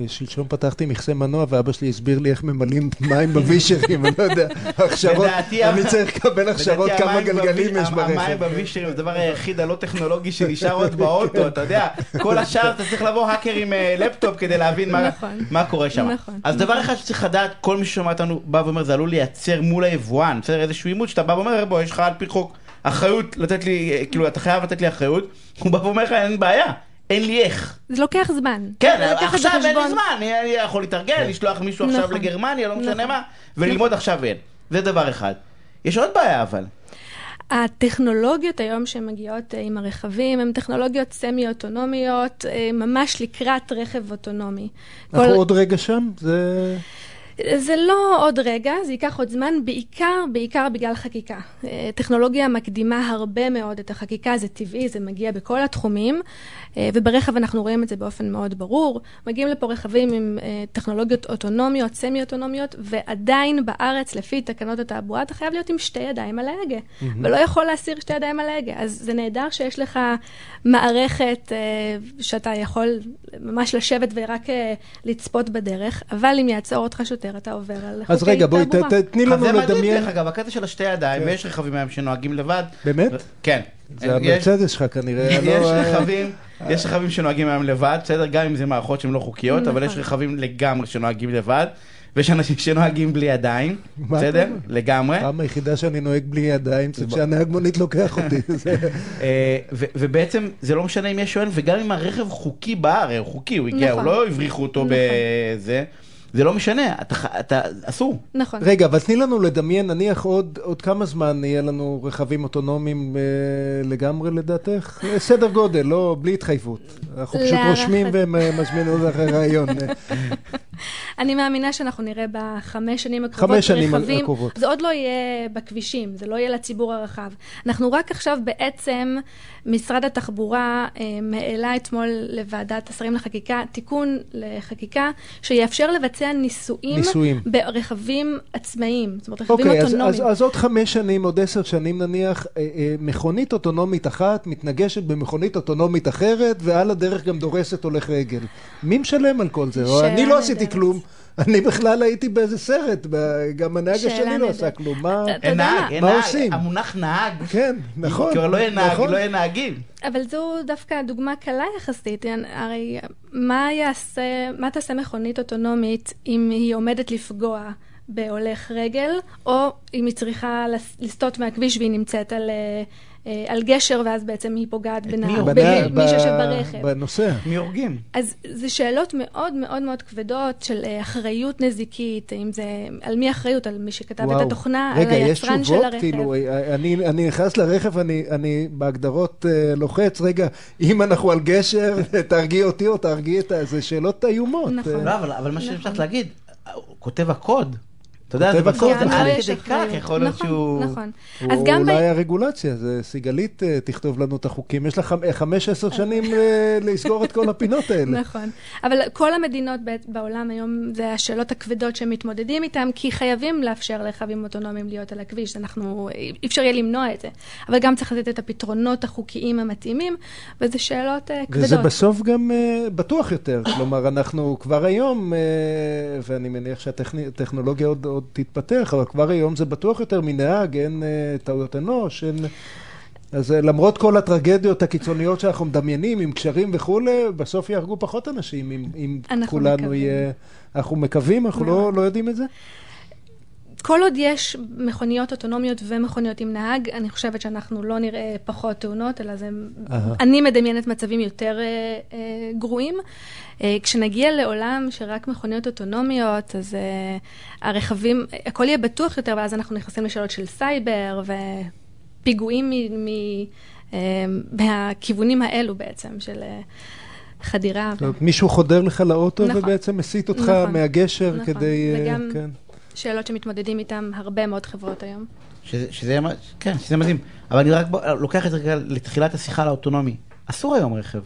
שלשום פתחתי מכסה מנוע ואבא שלי הסביר לי איך ממלאים מים בווישרים, אני לא יודע, הכשרות, אני צריך לקבל הכשרות כמה גלגלים יש ברכב. המים בווישרים זה דבר היחיד הלא טכנולוגי שנשאר עוד באוטו, אתה יודע, כל השאר אתה צריך לבוא האקר עם לפטופ כדי להבין מה קורה שם. אז דבר אחד שצריך לדעת, כל מי ששומע אותנו בא ואומר, זה עלול לייצר מול היבואן, בסדר, איזשהו עימות שאתה בא ואומר, בוא, יש לך על פי חוק אחריות לתת לי, כאילו, אתה חייב לתת לי אחריות, הוא בא ואומר לך, אין בעיה. אין לי איך. זה לוקח זמן. כן, עכשיו אין לי זמן. אני יכול להתארגן, לשלוח מישהו עכשיו לגרמניה, לא משנה מה, וללמוד עכשיו אין. זה דבר אחד. יש עוד בעיה אבל. הטכנולוגיות היום שמגיעות עם הרכבים, הן טכנולוגיות סמי-אוטונומיות, ממש לקראת רכב אוטונומי. אנחנו עוד רגע שם? זה לא עוד רגע, זה ייקח עוד זמן, בעיקר בגלל חקיקה. טכנולוגיה מקדימה הרבה מאוד את החקיקה, זה טבעי, זה מגיע בכל התחומים, וברכב אנחנו רואים את זה באופן מאוד ברור. מגיעים לפה רכבים עם טכנולוגיות אוטונומיות, סמי-אוטונומיות, ועדיין בארץ, לפי תקנות התעבורה, אתה חייב להיות עם שתי ידיים על ההגה, ולא יכול להסיר שתי ידיים על ההגה. אז זה נהדר שיש לך מערכת שאתה יכול ממש לשבת ורק לצפות בדרך, אבל אם יעצור אותך שוטר, אתה עובר על חוקי תעבורה. אז רגע, בואי, תתני לנו לדמיין. זה מדהים, אגב, הקטע של השתי ידיים, ויש רכבים מהם שנוהגים לבד. באמת? כן. זה המרצדס שלך כנראה. יש רכבים שנוהגים מהם לבד, בסדר, גם אם זה מערכות שהן לא חוקיות, אבל יש רכבים לגמרי שנוהגים לבד, ויש אנשים שנוהגים בלי ידיים, בסדר? לגמרי. פעם היחידה שאני נוהג בלי ידיים, זה כשהנהג מונית לוקח אותי. ובעצם זה לא משנה אם יש שואל, וגם אם הרכב חוקי בארץ, הוא חוקי, הוא הגיע, הוא לא הבריחו אותו בזה. זה לא משנה, אתה אסור. נכון. רגע, אבל תני לנו לדמיין, נניח עוד כמה זמן יהיה לנו רכבים אוטונומיים לגמרי לדעתך? סדר גודל, לא, בלי התחייבות. אנחנו פשוט רושמים ומזמינים לך רעיון. אני מאמינה שאנחנו נראה ב5 שנים הקרובות רכבים. זה עוד לא יהיה בכבישים, זה לא יהיה לציבור הרחב. אנחנו רק עכשיו בעצם, משרד התחבורה מעלה אתמול לוועדת השרים לחקיקה, תיקון לחקיקה, שיאפשר לבצע ניסויים ברכבים עצמאיים, זאת אומרת, רכבים אוטונומיים. אז עוד 5 שנים, עוד 10 שנים נניח, מכונית אוטונומית אחת מתנגשת במכונית אוטונומית אחרת, ועל הדרך גם דורסת הולך רגל. מי משלם על כל זה? אני לא עשיתי כלום. אני בכלל הייתי באיזה סרט, גם הנהג השני לא עשה כלום. מה עושים? המונח נהג. כן, נכון. כבר לא יהיה נהגים. אבל זו דווקא דוגמה קלה יחסית. הרי מה תעשה מכונית אוטונומית אם היא עומדת לפגוע בהולך רגל, או אם היא צריכה לסטות מהכביש והיא נמצאת על גשר, ואז בעצם היא פוגעת במי שיושב ברכב. בנושא, מי הורגים. אז זה שאלות מאוד מאוד מאוד כבדות של אחריות נזיקית, אם זה, על מי אחריות, על מי שכתב את התוכנה, על היצרן של הרכב. רגע, יש תשובות, כאילו, אני נכנס לרכב, אני בהגדרות לוחץ, רגע, אם אנחנו על גשר, תרגי אותי או תרגי את זה, שאלות איומות. נכון. לא, אבל מה שאני צריך להגיד, כותב הקוד, אתה יודע, זה בקור, זה עד כדי כך, יכול להיות שהוא... נכון, נכון. אולי הרגולציה, זה סיגלית תכתוב לנו את החוקים, יש לה 15 שנים לסגור את כל הפינות האלה. נכון, אבל כל המדינות בעולם היום, זה השאלות הכבדות שמתמודדים איתן, כי חייבים לאפשר לרכבים אוטונומיים להיות על הכביש, אנחנו, אי אפשר יהיה למנוע את זה, אבל גם צריך לתת את הפתרונות החוקיים המתאימים, וזה שאלות כבדות. וזה בסוף גם בטוח יותר, כלומר, אנחנו כבר היום, ואני מניח שהטכנולוגיה עוד תתפתח, אבל כבר היום זה בטוח יותר מנהג, אין טעויות אנוש, אז למרות כל הטרגדיות הקיצוניות שאנחנו מדמיינים, עם קשרים וכו', בסוף יהרגו פחות אנשים, אם כולנו יהיה... אנחנו מקווים, אנחנו לא יודעים את זה? כל עוד יש מכוניות אוטונומיות ומכוניות עם נהג, אני חושבת שאנחנו לא נראה פחות תאונות, אלא זה... אני מדמיינת מצבים יותר גרועים. כשנגיע לעולם שרק מכוניות אוטונומיות, אז הרכבים, הכל יהיה בטוח יותר, ואז אנחנו נכנסים לשאלות של סייבר ופיגועים מהכיוונים האלו בעצם, של... חדירה. מישהו חודר לך לאוטו ובעצם מסית אותך מהגשר כדי... וגם שאלות שמתמודדים איתם הרבה מאוד חברות היום. שזה מדהים. אבל אני רק לוקח את זה לתחילת השיחה על האוטונומי. אסור היום רכב.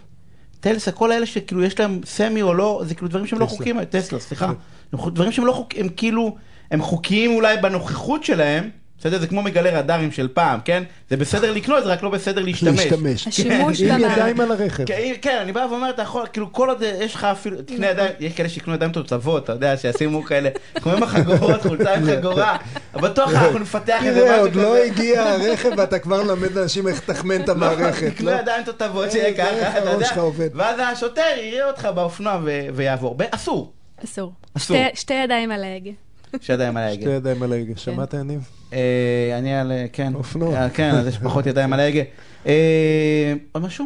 טלסה, כל האלה שכאילו יש להם סמי או לא, זה כאילו דברים שהם לא חוקיים. טסלה, סליחה. דברים שהם לא חוקיים, הם כאילו, הם חוקיים אולי בנוכחות שלהם, בסדר? זה כמו מגלי רדארים של פעם, כן? זה בסדר לקנות, זה רק לא בסדר להשתמש. השימוש עם ידיים על הרכב. כן, אני בא ואומר, אתה יכול, כאילו כל עוד יש לך אפילו, תקנה ידיים, יש כאלה שיקנו ידיים תוצבות, אתה יודע, שישימו כאלה, כמו עם החגורות, חולצה עם חגורה, בטוח אנחנו נפתח איזה משהו כזה. עוד לא הגיע הרכב ואתה כבר למד לאנשים איך תחמן את המערכת. לא, תקנו ידיים תוצבות שיהיה ככה, אתה יודע, ואז השוטר יראה אותך באופנוע ויעבור. אסור. אסור. שתי ידיים על ההגה. שתי ידיים על ההגה. שמעת, יניב? אני על, כן. אופנוע. כן, אז יש פחות ידיים על ההגה. עוד משהו?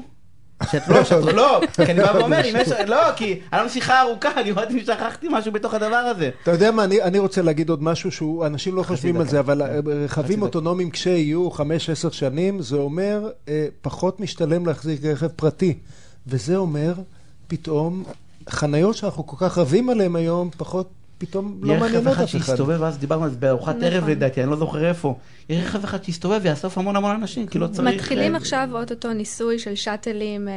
לא, כי אני בא ואומר, לא, כי עלינו שיחה ארוכה, אני יודעת אם שכחתי משהו בתוך הדבר הזה. אתה יודע מה, אני רוצה להגיד עוד משהו שאנשים לא חושבים על זה, אבל רכבים אוטונומיים כשיהיו 5-10 שנים, זה אומר פחות משתלם להחזיק רכב פרטי. וזה אומר פתאום חניות שאנחנו כל כך רבים עליהם היום, פחות פתאום לא מעניין אותך. שיסתובב, אז דיברנו על זה בארוחת ערב לדעתי, אני לא זוכר איפה. יש רכב אחד שיסתובב ויאסוף המון אנשים, כי לא צריך... מתחילים עכשיו עוד אותו ניסוי של שאטלים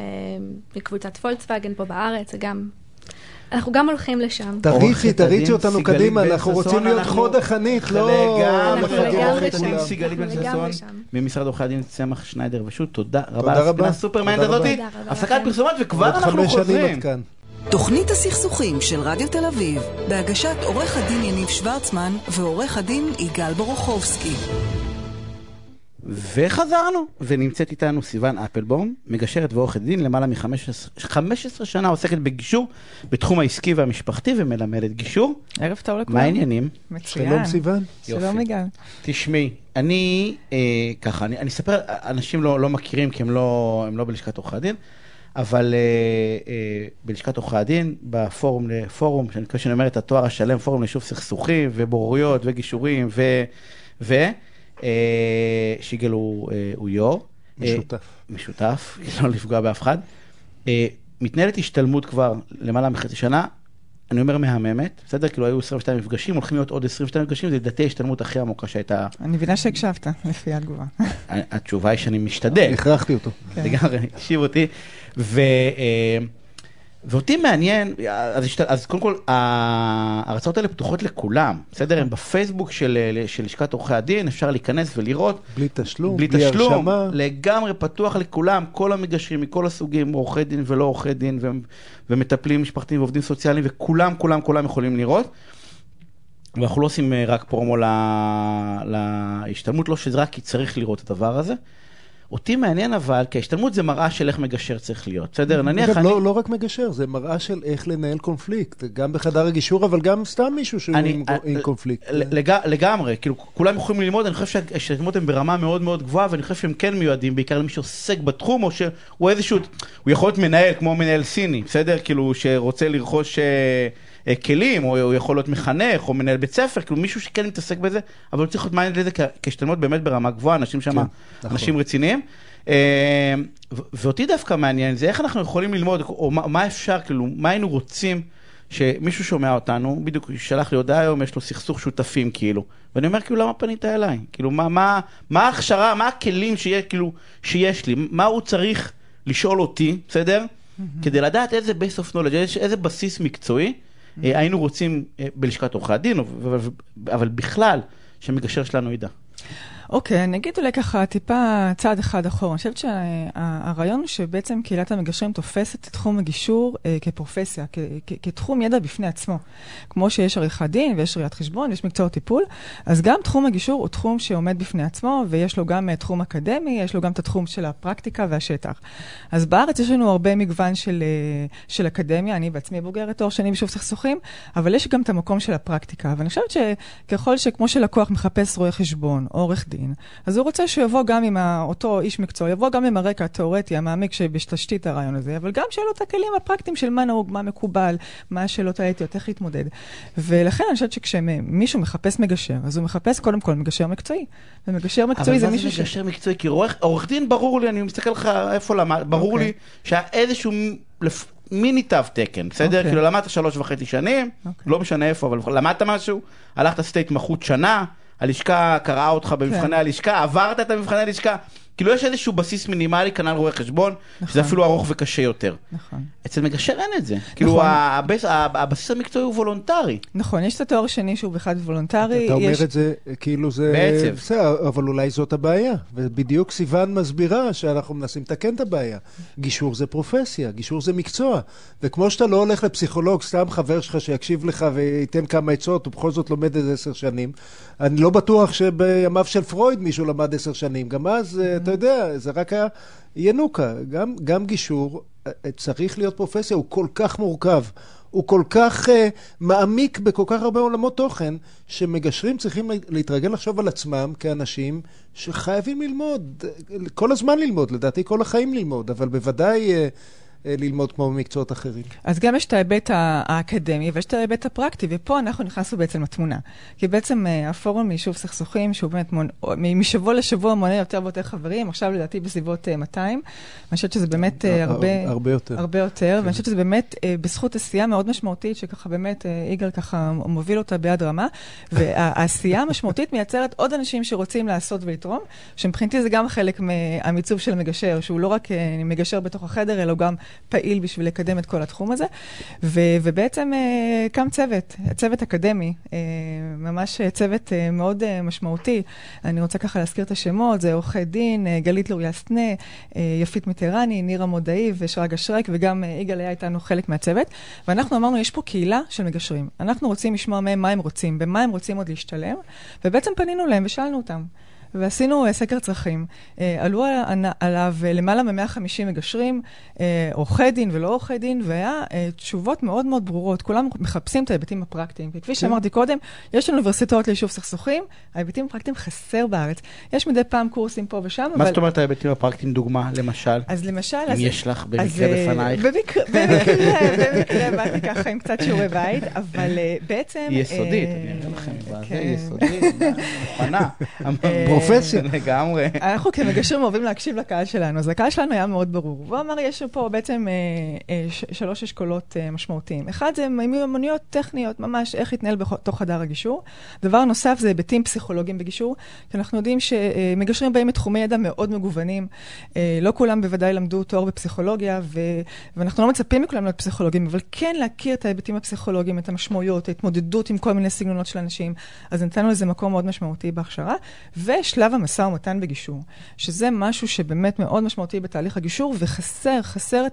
מקבוצת פולקסווגן פה בארץ, גם... אנחנו גם הולכים לשם. תריצי אותנו קדימה, אנחנו רוצים להיות חוד החנית, לא... אנחנו לגמרי שם. סיגלית בן ששון, ממשרד עורכי הדין סמך שניידר ושות, תודה רבה. תודה רבה. הפסקת פרסומות וכבר אנחנו חוזרים. תוכנית הסכסוכים של רדיו תל אביב, בהגשת עורך הדין יניב שוורצמן ועורך הדין יגאל ברוכובסקי. וחזרנו, ונמצאת איתנו סיוון אפלבום, מגשרת ועורכת דין למעלה מ-15 שנה, עוסקת בגישור בתחום העסקי והמשפחתי ומלמדת גישור. ערב טוב לכולם. מה העניינים? מצוין. שלום סיוון. שלום יגאל. תשמעי, אני ככה, אני אספר, אנשים לא מכירים כי הם לא בלשכת עורכי הדין, אבל בלשכת עורכי הדין, בפורום, שאני חושב שאני אומר את התואר השלם, פורום ליישוב סכסוכים ובוררויות וגישורים, שיגל הוא יור. משותף, לא לפגוע באף אחד. מתנהלת השתלמות כבר למעלה מחצי שנה, אני אומר מהממת, בסדר? כאילו היו 22 מפגשים, הולכים להיות עוד 22 מפגשים, זה לדעתי השתלמות הכי עמוקה שהייתה... אני מבינה שהקשבת, לפי התגובה. התשובה היא שאני משתדל. הכרחתי אותו. לגמרי, הקשיב אותי. ואותי מעניין, אז קודם כל, ההרצאות האלה פתוחות לכולם, בסדר? הם בפייסבוק של לשכת עורכי הדין, אפשר להיכנס ולראות. בלי תשלום, בלי הרשמה. לגמרי פתוח לכולם, כל המגשרים מכל הסוגים, עורכי דין ולא עורכי דין, ומטפלים משפחתיים ועובדים סוציאליים, וכולם, כולם, כולם יכולים לראות. ואנחנו לא עושים רק פרומו להשתלמות, לא שזה רק כי צריך לראות את הדבר הזה. אותי מעניין אבל, כי ההשתלמות זה מראה של איך מגשר צריך להיות, בסדר? נניח אני... לא רק מגשר, זה מראה של איך לנהל קונפליקט, גם בחדר הגישור, אבל גם סתם מישהו שהוא עם קונפליקט. לגמרי, כאילו, כולם יכולים ללמוד, אני חושב שההשתלמות הן ברמה מאוד מאוד גבוהה, ואני חושב שהם כן מיועדים, בעיקר למי שעוסק בתחום, או שהוא איזשהו... הוא יכול להיות מנהל, כמו מנהל סיני, בסדר? כאילו, שרוצה לרכוש... כלים, או יכול להיות מחנך, או מנהל בית ספר, כאילו מישהו שכן מתעסק בזה, אבל הוא צריך להיות מעניין לזה כהשתלמות באמת ברמה גבוהה, אנשים שם, אנשים רציניים. ואותי דווקא מעניין, זה איך אנחנו יכולים ללמוד, או מה אפשר, כאילו, מה היינו רוצים שמישהו שומע אותנו, בדיוק שלח לי הודעה היום, יש לו סכסוך שותפים, כאילו. ואני אומר, כאילו, למה פנית אליי? כאילו, מה ההכשרה, מה הכלים שיש לי? מה הוא צריך לשאול אותי, בסדר? כדי לדעת איזה base of knowledge, איזה בסיס מקצועי, היינו רוצים בלשכת עורכי הדין, אבל בכלל שמגשר שלנו ידע. אוקיי, אני אגיד אולי ככה טיפה צעד אחד אחורה. אני חושבת שהרעיון הוא שבעצם קהילת המגשרים תופסת את תחום הגישור כפרופסיה, כתחום ידע בפני עצמו. כמו שיש עריכת דין ויש ראיית חשבון ויש מקצוע טיפול, אז גם תחום הגישור הוא תחום שעומד בפני עצמו, ויש לו גם תחום אקדמי, יש לו גם את התחום של הפרקטיקה והשטח. אז בארץ יש לנו הרבה מגוון של אקדמיה, אני בעצמי בוגרת תואר שני ביישוב סכסוכים, אבל יש גם את המקום של הפרקטיקה. ואני חושבת שככל שכמו שלקוח מחפש רואה חשבון, עורך דין, אז הוא רוצה שהוא יבוא גם עם אותו איש מקצוע, יבוא גם עם הרקע התיאורטי, המעמיק שבשתשתית הרעיון הזה, אבל גם שאלות הכלים הפרקטיים של מה נהוג, מה מקובל, מה השאלות האתיות, איך להתמודד. ולכן אני חושבת שכשמישהו מחפש מגשר, אז הוא מחפש קודם כל מגשר מקצועי. ומגשר מקצועי זה מישהו ש... אבל מה זה מגשר מקצועי? כי עורך דין ברור לי, אני מסתכל לך איפה למה, ברור לי שהאיזשהו... מיני תו תקן, בסדר? כאילו למדת 3.5 שנים, לא משנה איפה, אבל למדת משהו, הלכת עשית התמחות שנה, הלשכה קראה אותך במבחני הלשכה, עברת את המבחני הלשכה, כאילו יש איזשהו בסיס מינימלי, כנ"ל רואה חשבון, שזה אפילו ארוך וקשה יותר. נכון. אצל מגשר אין את זה. כאילו הבסיס המקצועי הוא וולונטרי. נכון, יש את התואר שני שהוא בכלל וולונטרי. אתה אומר את זה, כאילו זה... בעצב. אבל אולי זאת הבעיה. ובדיוק סיוון מסבירה שאנחנו מנסים לתקן את הבעיה. גישור זה פרופסיה, גישור זה מקצוע. וכמו שאתה לא הולך לפסיכולוג, סתם חבר שלך שיקשיב לך וייתן כמה עצות, ובכל זאת לומד 10 שנים. אני לא בטוח שבימיו של פרויד מישהו למד 10 שנים. גם אז אתה יודע, זה רק הינוקה. גם גישור צריך להיות פרופסיה, הוא כל כך מורכב, הוא כל כך מעמיק בכל כך הרבה עולמות תוכן, שמגשרים צריכים להתרגל לחשוב על עצמם כאנשים שחייבים ללמוד, כל הזמן ללמוד, לדעתי כל החיים ללמוד, אבל בוודאי ללמוד כמו במקצועות אחרים. אז גם יש את ההיבט האקדמי ויש את ההיבט הפרקטי, ופה אנחנו נכנסנו בעצם לתמונה. כי בעצם הפורום מיישוב סכסוכים, שהוא באמת משבוע לשבוע מונה יותר ויותר חברים, עכשיו לדעתי בסביבות 200, ואני חושבת שזה באמת הרבה יותר, ואני חושבת שזה באמת בזכות עשייה מאוד משמעותית, שככה באמת יגאל ככה מוביל אותה ביד רמה, והעשייה המשמעותית מייצרת עוד אנשים שרוצים לעשות ולתרום, שמבחינתי זה גם חלק מהמיצוב של המגשר, שהוא לא רק מגשר בתוך החדר, אלא גם פעיל בשביל לקדם את כל התחום הזה, ובעצם קם צוות אקדמי, ממש צוות מאוד משמעותי. אני רוצה ככה להזכיר את השמות, זה עורכי דין, גלית לורי אסנה, יפית מטרני, ניר עמודאי ושרג אשרק, וגם יגאל היה איתנו חלק מהצוות, ואנחנו אמרנו, יש פה קהילה של מגשרים, אנחנו רוצים לשמוע מהם מה הם רוצים, במה הם רוצים עוד להשתלם, ובעצם פנינו להם ושאלנו אותם. ועשינו סקר צרכים. עלו עליו למעלה מ-150 מגשרים, עורכי דין ולא עורכי דין, והיה תשובות מאוד מאוד ברורות. כולם מחפשים את ההיבטים הפרקטיים. וכפי שאמרתי קודם, יש אוניברסיטאות ליישוב סכסוכים, ההיבטים הפרקטיים חסר בארץ. יש מדי פעם קורסים פה ושם, אבל... מה זאת אומרת ההיבטים הפרקטיים? דוגמה, למשל? אז למשל... אם יש לך במקרה לפנייך. במקרה, באתי ככה עם קצת שיעורי בית, אבל בעצם... יסודית, פרופסיה. לגמרי. אנחנו כמגשרים אוהבים להקשיב לקהל שלנו, אז הקהל שלנו היה מאוד ברור. והוא אמר, יש פה בעצם 3 אשכולות משמעותיים. אחד זה מיומנויות טכניות, ממש איך יתנהל בתוך חדר הגישור. דבר נוסף זה היבטים פסיכולוגיים בגישור, כי אנחנו יודעים שמגשרים באים מתחומי ידע מאוד מגוונים. לא כולם בוודאי למדו תואר בפסיכולוגיה, ואנחנו לא מצפים מכולם להיות פסיכולוגים, אבל כן להכיר את ההיבטים הפסיכולוגיים, את המשמעויות, ההתמודדות עם כל מיני סגנונות של אנשים. אז נתנו לזה מקום מאוד משמעותי בהכשרה. ושלב המשא ומתן בגישור, שזה משהו שבאמת מאוד משמעותי בתהליך הגישור, וחסר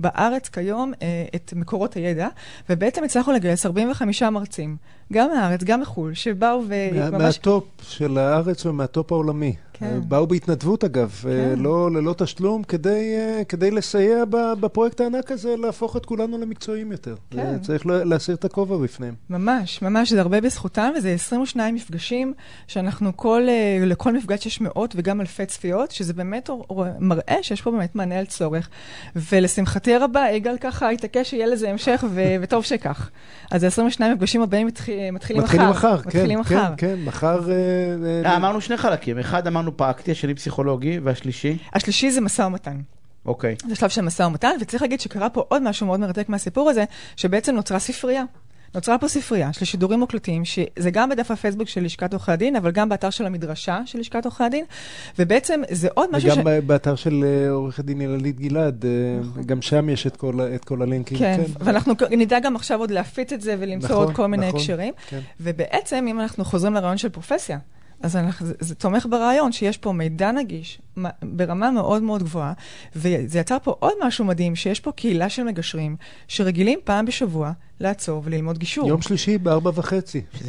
בארץ כיום את מקורות הידע, ובעצם הצלחנו לגייס 45 מרצים, גם מהארץ, גם מחול, שבאו מהטופ של הארץ ומהטופ העולמי. באו בהתנדבות אגב, ללא תשלום, כדי לסייע בפרויקט הענק הזה, להפוך את כולנו למקצועיים יותר. צריך להסיר את הכובע בפניהם. ממש, ממש, זה הרבה בזכותם, וזה 22 מפגשים, שאנחנו לכל מפגש יש מאות וגם אלפי צפיות, שזה באמת מראה שיש פה באמת מענה על צורך. ולשמחתי הרבה, יגאל ככה התעקש שיהיה לזה המשך, וטוב שכך. אז 22 מפגשים הבאים מתחילים מחר. כן, מחר... אמרנו 2 חלקים, אחד אמרנו פרקטי, השני פסיכולוגי, והשלישי? השלישי זה מסע ומתן. אוקיי. זה שלב של מסע ומתן, וצריך להגיד שקרה פה עוד משהו מאוד מרתק מהסיפור הזה, שבעצם נוצרה ספרייה. נוצרה פה ספרייה של שידורים מוקלטים, שזה גם בדף הפייסבוק של לשכת עורכי הדין, אבל גם באתר של המדרשה של לשכת עורכי הדין, ובעצם זה עוד משהו... וגם באתר של עורכת דין ילדית גלעד, גם שם יש את כל הלינקים. כן, ואנחנו נדע גם עכשיו עוד להפיץ את זה ולמצוא עוד כל מיני הקשרים, ובעצם אם אנחנו חוזרים לרעיון של פרופסיה, אז זה תומך ברעיון שיש פה מידע נגיש ברמה מאוד מאוד גבוהה, וזה יצר פה עוד משהו מדהים, שיש פה קהילה של מגשרים שרגילים פעם בשבוע לעצור וללמוד גישור. יום שלישי ב-4:30.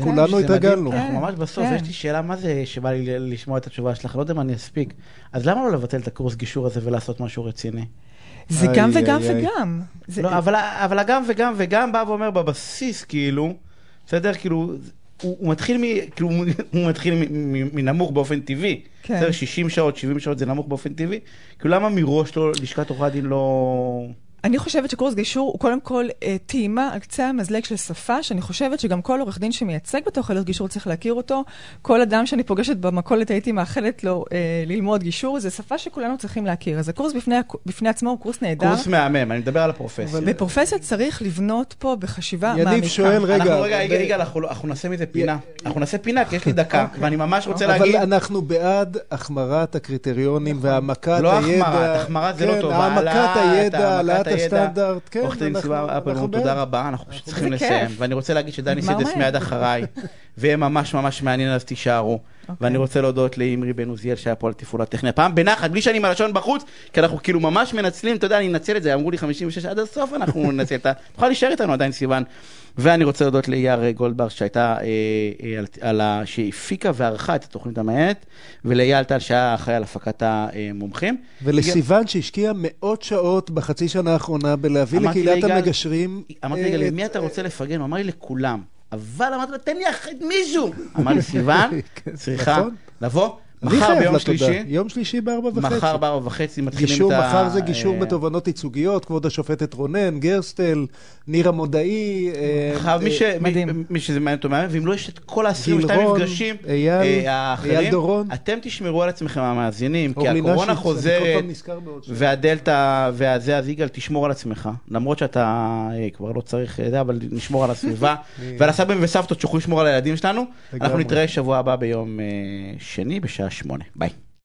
כולנו התרגלנו. ממש בסוף, יש לי שאלה מה זה שבא לי לשמוע את התשובה שלך, לא יודע מה אני אספיק. אז למה לא לבטל את הקורס גישור הזה ולעשות משהו רציני? זה גם וגם וגם. אבל הגם וגם וגם בא ואומר בבסיס כאילו, בסדר כאילו, הוא מתחיל מנמוך באופן טבעי. 60 שעות, 70 שעות זה נמוך באופן טבעי. כי למה מראש לשכת עורכי הדין לא... אני חושבת שקורס גישור הוא קודם כל טעימה על קצה המזלג של שפה, שאני חושבת שגם כל עורך דין שמייצג בתוך חלק גישור צריך להכיר אותו. כל אדם שאני פוגשת במכולת הייתי מאחלת לו ללמוד גישור, זו שפה שכולנו צריכים להכיר. אז הקורס בפני עצמו הוא קורס נהדר. קורס מהמם, אני מדבר על הפרופסיה. בפרופסיה צריך לבנות פה בחשיבה מעמיקה. יניב שואל, רגע, אנחנו נעשה מזה פינה. אנחנו נעשה פינה, כי יש לי דקה, ואני ממש רוצה להגיד... אבל אנחנו בעד החמרת הקריטריונים והעמקת הידע. העמקת הידע, הסטנדרט, כן. עורכת דין סיוון אפלבום, תודה רבה, אנחנו פשוט צריכים לסיים. ואני רוצה להגיד שדני סדס מיד אחריי, ויהיה ממש ממש מעניין, אז תישארו. ואני רוצה להודות לאמרי בן עוזיאל, שהיה פה על תפעול הטכני. פעם בנחת, בלי שאני מלשון בחוץ, כי אנחנו כאילו ממש מנצלים, אתה יודע, אני אנצל את זה, אמרו לי 56 עד הסוף, אנחנו ננצל את זה. תוכל להישאר איתנו עדיין סיוון. ואני רוצה להודות לאייר גולדברג, שהייתה על שהפיקה וערכה את התוכנית המעט, ולאייל טל שהיה אחראי על הפקת המומחים. ולסיוון שהשקיע מאות שעות בחצי שנה האחרונה בלהביא לקהילת המגשרים. אמרתי רגע, למי אתה רוצה לפרגן? אמר לי לכולם. אבל אמרתי לו, תן לי אחת מישהו. אמר לי סיוון, צריכה לבוא. מחר ביום שלישי. יום שלישי ב4:30. מחר ב4:30 מתחילים את ה... מחר זה גישור בתובנות ייצוגיות, כבוד השופטת רונן, גרסטל, ניר עמודאי. מי שזה מעניין אותו מעניין, ואם לא יש את כל ה22 מפגשים האחרים, אייל דורון. אתם תשמרו על עצמכם המאזינים, כי הקורונה חוזרת, והדלטה, והזה, אז יגאל, תשמור על עצמך. למרות שאתה כבר לא צריך, אבל נשמור על הסביבה. ועל הסבא וסבתות שיוכלו לשמור על הילדים שלנו. אנחנו נתראה שבוע הבא ביום שני בשעה 8. ביי.